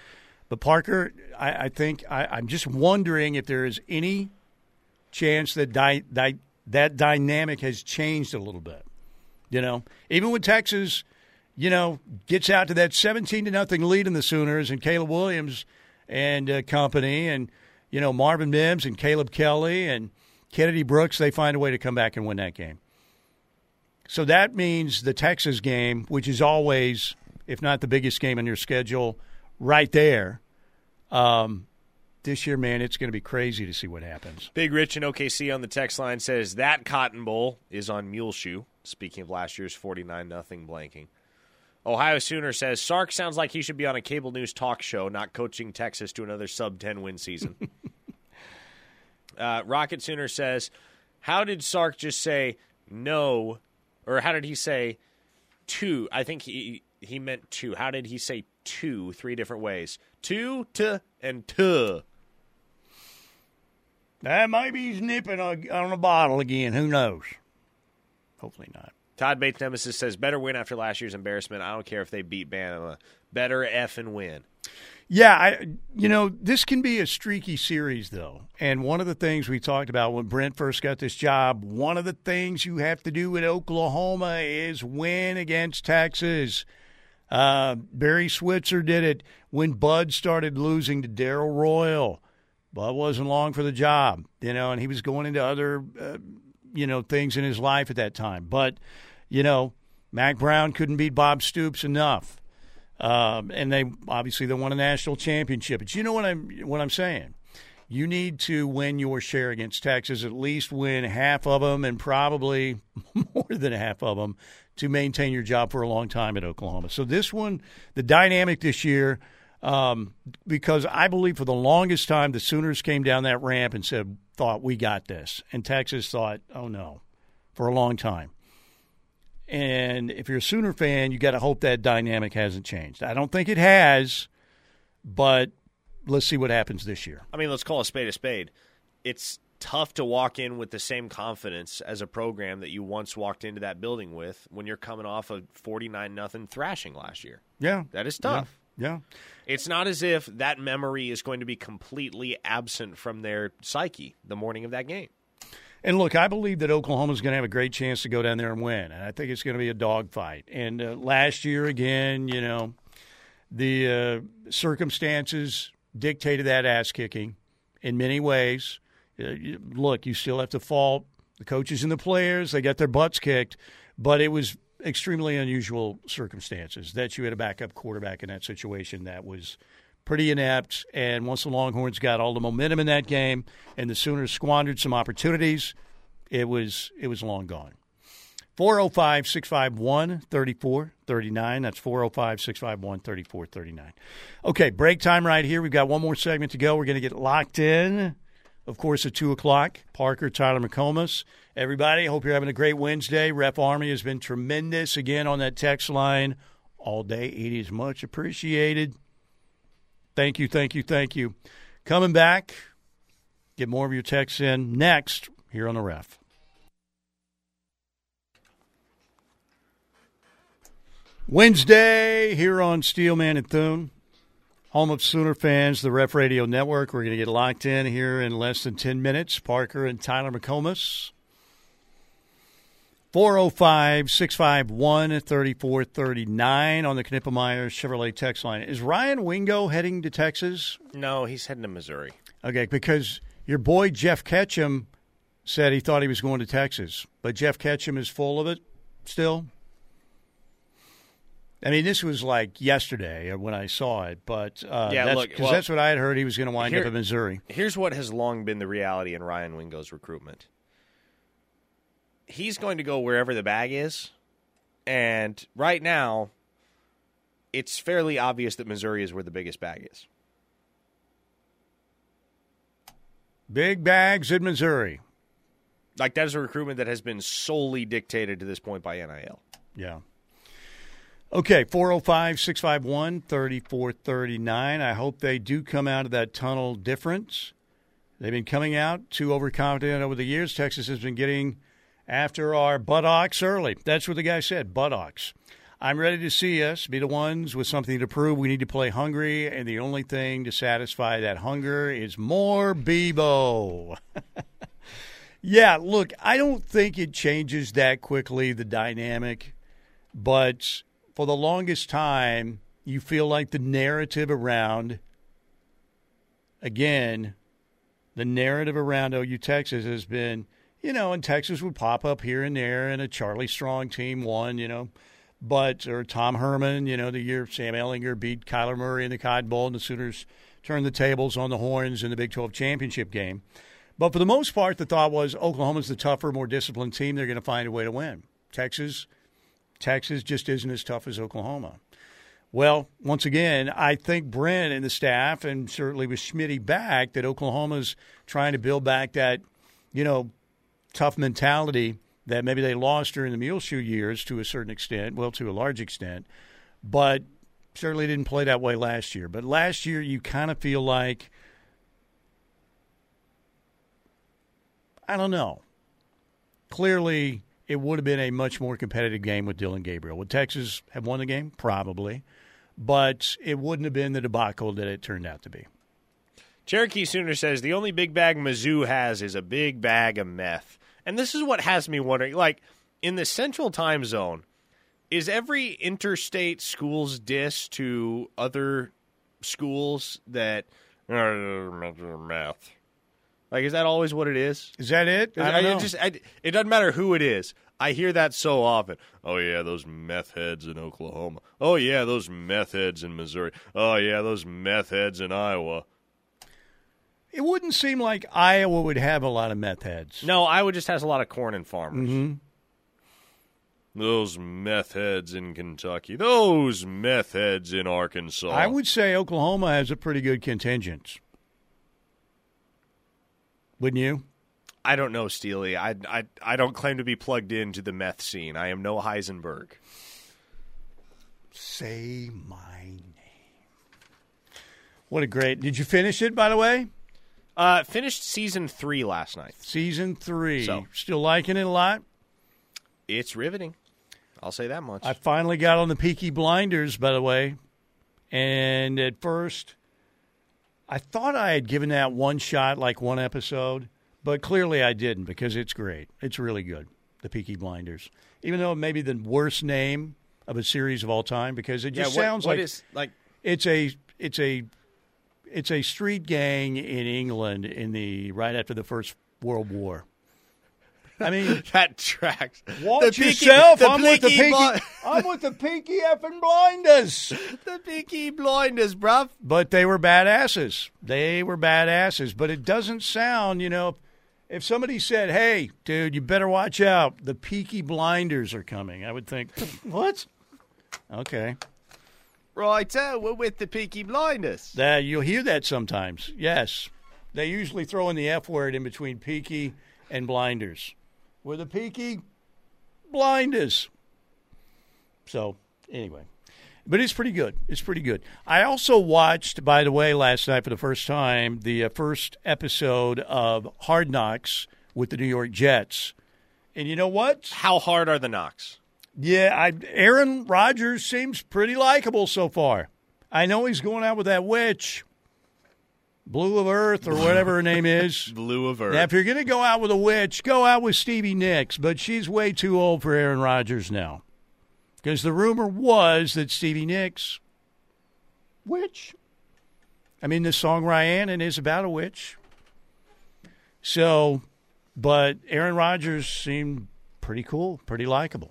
But, Parker, I, I think I, I'm just wondering if there is any chance that di- di- that dynamic has changed a little bit. You know, even when Texas, you know, gets out to that seventeen to nothing lead in the Sooners and Caleb Williams and uh, company and, you know, Marvin Mims and Caleb Kelly and Kennedy Brooks, they find a way to come back and win that game. So that means the Texas game, which is always, if not the biggest game on your schedule, right there. Um, this year, man, it's going to be crazy to see what happens. Big Rich in O K C on the text line says that Cotton Bowl is on Muleshoe, speaking of last year's forty-nine nothing blanking. Ohio Sooner says, Sark sounds like he should be on a cable news talk show, not coaching Texas to another sub ten win season. uh, Rocket Sooner says, how did Sark just say no, or how did he say two? I think he he meant two. How did he say two three different ways? Two, tuh, and tuh. That might be he's nipping on a bottle again. Who knows? Hopefully not. Todd Bates Nemesis says, better win after last year's embarrassment. I don't care if they beat Bama. Better effing win. Yeah, I, you know, this can be a streaky series, though. And one of the things we talked about when Brent first got this job, one of the things you have to do in Oklahoma is win against Texas. Uh, Barry Switzer did it when Bud started losing to Darryl Royal. Bud wasn't long for the job, you know, and he was going into other, uh, you know, things in his life at that time. But you know, Mac Brown couldn't beat Bob Stoops enough, um, and they obviously they won a national championship. But you know what I'm what I'm saying? You need to win your share against Texas, at least win half of them, and probably more than half of them, to maintain your job for a long time at Oklahoma. So this one, the dynamic this year, um, because I believe for the longest time the Sooners came down that ramp and said, thought we got this, and Texas thought, oh no, for a long time. And if you're a Sooner fan, you got to hope that dynamic hasn't changed. I don't think it has, but let's see what happens this year. I mean, let's call a spade a spade. It's tough to walk in with the same confidence as a program that you once walked into that building with when you're coming off a forty-nine nothing thrashing last year. Yeah. That is tough. Yeah. yeah. It's not as if that memory is going to be completely absent from their psyche the morning of that game. And, look, I believe that Oklahoma's going to have a great chance to go down there and win. And I think it's going to be a dogfight. And uh, last year, again, you know, the uh, circumstances dictated that ass-kicking in many ways. Uh, you, look, you still have to fault the coaches and the players. They got their butts kicked. But it was extremely unusual circumstances that you had a backup quarterback in that situation that was pretty inept. And once the Longhorns got all the momentum in that game and the Sooners squandered some opportunities, it was it was long gone. four oh five, six five one, three four three nine. That's four oh five, six five one, three four three nine. Okay, break time right here. We've got one more segment to go. We're going to get locked in, of course, at two o'clock. Parker, Tyler McComas. Everybody, hope you're having a great Wednesday. Ref Army has been tremendous, again, on that text line all day. It is much appreciated. Thank you, thank you, thank you. Coming back, get more of your texts in next here on the Ref. Wednesday here on Steelman and Thune, home of Sooner fans, the Ref Radio Network. We're going to get locked in here in less than ten minutes. Parker and Tyler McComas. four oh five, six five one, three four three nine on the Knippelmeyer Meyer Chevrolet text line. Is Ryan Wingo heading to Texas? No, he's heading to Missouri. Okay, because your boy Jeff Ketchum said he thought he was going to Texas, but Jeff Ketchum is full of it still. I mean, this was like yesterday when I saw it, but uh, yeah, that's, because well, that's what I had heard. He was going to wind here, up in Missouri. Here's what has long been the reality in Ryan Wingo's recruitment. He's going to go wherever the bag is, and right now it's fairly obvious that Missouri is where the biggest bag is. Big bags in Missouri. Like, that is a recruitment that has been solely dictated to this point by N I L. Yeah. Okay, four oh five, six five one, three four three nine. I hope they do come out of that tunnel difference. They've been coming out too overconfident over the years. Texas has been getting after our buttocks early. That's what the guy said, buttocks. I'm ready to see us be the ones with something to prove. We need to play hungry, and the only thing to satisfy that hunger is more Bebo. Yeah, look, I don't think it changes that quickly, the dynamic, but for the longest time, you feel like the narrative around, again, the narrative around O U Texas has been, you know, and Texas would pop up here and there, and a Charlie Strong team won, you know, but, or Tom Herman, you know, the year Sam Ehlinger beat Kyler Murray in the Cotton Bowl, and the Sooners turned the tables on the Horns in the Big twelve championship game. But for the most part, the thought was Oklahoma's the tougher, more disciplined team. They're going to find a way to win. Texas Texas just isn't as tough as Oklahoma. Well, once again, I think Brent and the staff, and certainly with Schmitty back, that Oklahoma's trying to build back that, you know, tough mentality that maybe they lost during the Muleshoe years to a certain extent, well, to a large extent, but certainly didn't play that way last year. But last year you kind of feel like, I don't know, clearly – it would have been a much more competitive game with Dylan Gabriel. Would Texas have won the game? Probably. But it wouldn't have been the debacle that it turned out to be. Cherokee Sooner says, the only big bag Mizzou has is a big bag of meth. And this is what has me wondering, like, in the central time zone, is every interstate school's diss to other schools that, meth? Like, is that always what it is? Is that it? I don't I, know. It, just, I, it doesn't matter who it is. I hear that so often. Oh, yeah, those meth heads in Oklahoma. Oh, yeah, those meth heads in Missouri. Oh, yeah, those meth heads in Iowa. It wouldn't seem like Iowa would have a lot of meth heads. No, Iowa just has a lot of corn and farmers. Mm-hmm. Those meth heads in Kentucky. Those meth heads in Arkansas. I would say Oklahoma has a pretty good contingent. Wouldn't you? I don't know, Steely. I, I I don't claim to be plugged into the meth scene. I am no Heisenberg. Say my name. What a great... Did you finish it, by the way? Uh, finished season three last night. Season three. So, still liking it a lot? It's riveting. I'll say that much. I finally got on the Peaky Blinders, by the way. And at first... I thought I had given that one shot, like one episode, but clearly I didn't, because it's great. It's really good, the Peaky Blinders, even though it may be the worst name of a series of all time, because it just yeah, what, sounds what like, is, like it's a it's a it's a street gang in England in the right after the First World War. I mean, that tracks. Watch the yourself. Pinky, I'm, the with the pinky, bl- I'm with the pinky effing blinders. The pinky blinders, bruv. But they were badasses. They were badasses. But it doesn't sound, you know, if somebody said, hey, dude, you better watch out. The pinky blinders are coming. I would think, what? Okay. Righto, we're with the Peaky Blinders. Uh, you'll hear that sometimes, yes. They usually throw in the F word in between Peaky and Blinders. We're the Peaky Blinders. So, anyway. But it's pretty good. It's pretty good. I also watched, by the way, last night for the first time, the uh, first episode of Hard Knocks with the New York Jets. And you know what? How hard are the knocks? Yeah, I, Aaron Rodgers seems pretty likable so far. I know he's going out with that witch, Blue of Earth or whatever her name is. Blue of Earth. Now, if you're going to go out with a witch, go out with Stevie Nicks, but she's way too old for Aaron Rodgers now. Because the rumor was that Stevie Nicks, witch. I mean, the song Rhiannon is about a witch. So, but Aaron Rodgers seemed pretty cool, pretty likable.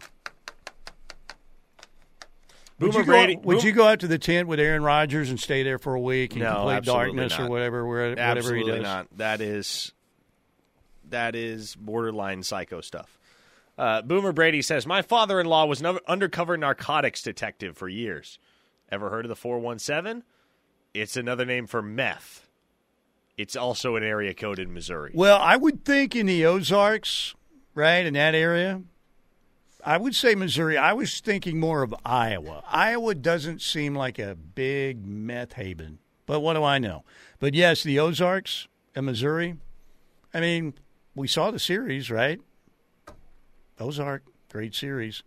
Would you, out, would you go out to the tent with Aaron Rodgers and stay there for a week and no, complete darkness not. or whatever, whatever absolutely he does? Absolutely not. That is, that is borderline psycho stuff. Uh, Boomer Brady says, my father-in-law was an undercover narcotics detective for years. Ever heard of the four one seven? It's another name for meth. It's also an area code in Missouri. Well, I would think in the Ozarks, right, in that area. I would say Missouri. I was thinking more of Iowa. Iowa doesn't seem like a big meth haven, but what do I know? But, yes, the Ozarks and Missouri, I mean, we saw the series, right? Ozark, great series.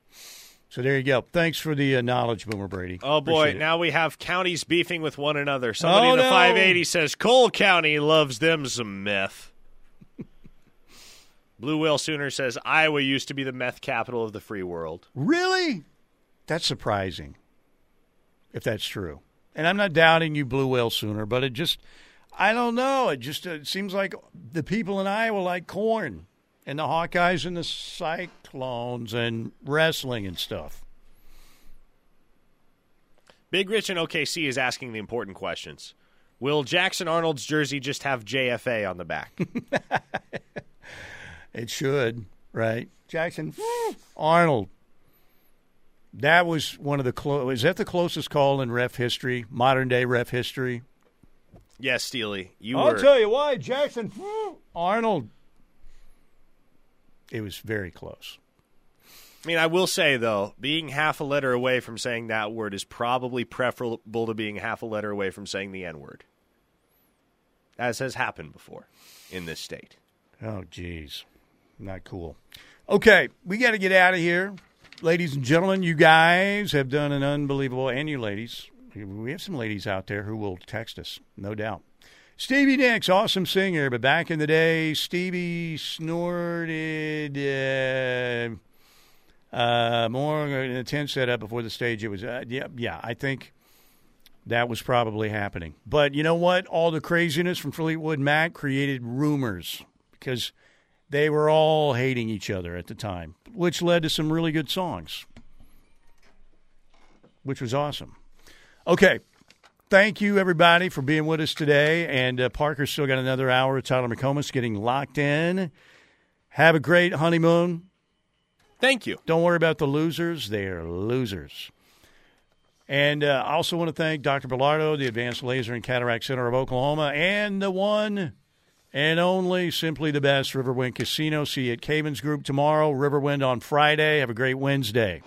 So there you go. Thanks for the uh, knowledge, Boomer Brady. Oh, boy, now we have counties beefing with one another. Somebody oh, in the no. five eighty says Cole County loves them some meth. Blue Whale Sooner says, Iowa used to be the meth capital of the free world. Really? That's surprising, if that's true. And I'm not doubting you, Blue Whale Sooner, but it just, I don't know. It just it seems like the people in Iowa like corn and the Hawkeyes and the Cyclones and wrestling and stuff. Big Rich in O K C is asking the important questions. Will Jackson Arnold's jersey just have J F A on the back? It should, right? Jackson Arnold. That was one of the clo- – is that the closest call in ref history, modern-day ref history? Yes, Steely. You I'll were. tell you why, Jackson Arnold. It was very close. I mean, I will say, though, being half a letter away from saying that word is probably preferable to being half a letter away from saying the N-word, as has happened before in this state. Oh, geez. Not cool. Okay, we got to get out of here. Ladies and gentlemen, you guys have done an unbelievable, and you ladies, we have some ladies out there who will text us, no doubt. Stevie Nicks, awesome singer, but back in the day, Stevie snorted uh, uh, more in a tent set up before the stage. It was, uh, yeah, yeah, I think that was probably happening. But you know what? All the craziness from Fleetwood Mac created rumors because they were all hating each other at the time, which led to some really good songs, which was awesome. Okay, thank you, everybody, for being with us today. And uh, Parker's still got another hour of Tyler McComas getting locked in. Have a great honeymoon. Thank you. Don't worry about the losers. They are losers. And uh, I also want to thank Doctor Bilardo, the Advanced Laser and Cataract Center of Oklahoma, and the one and only, simply the best, Riverwind Casino. See you at Cavens Group tomorrow, Riverwind on Friday. Have a great Wednesday.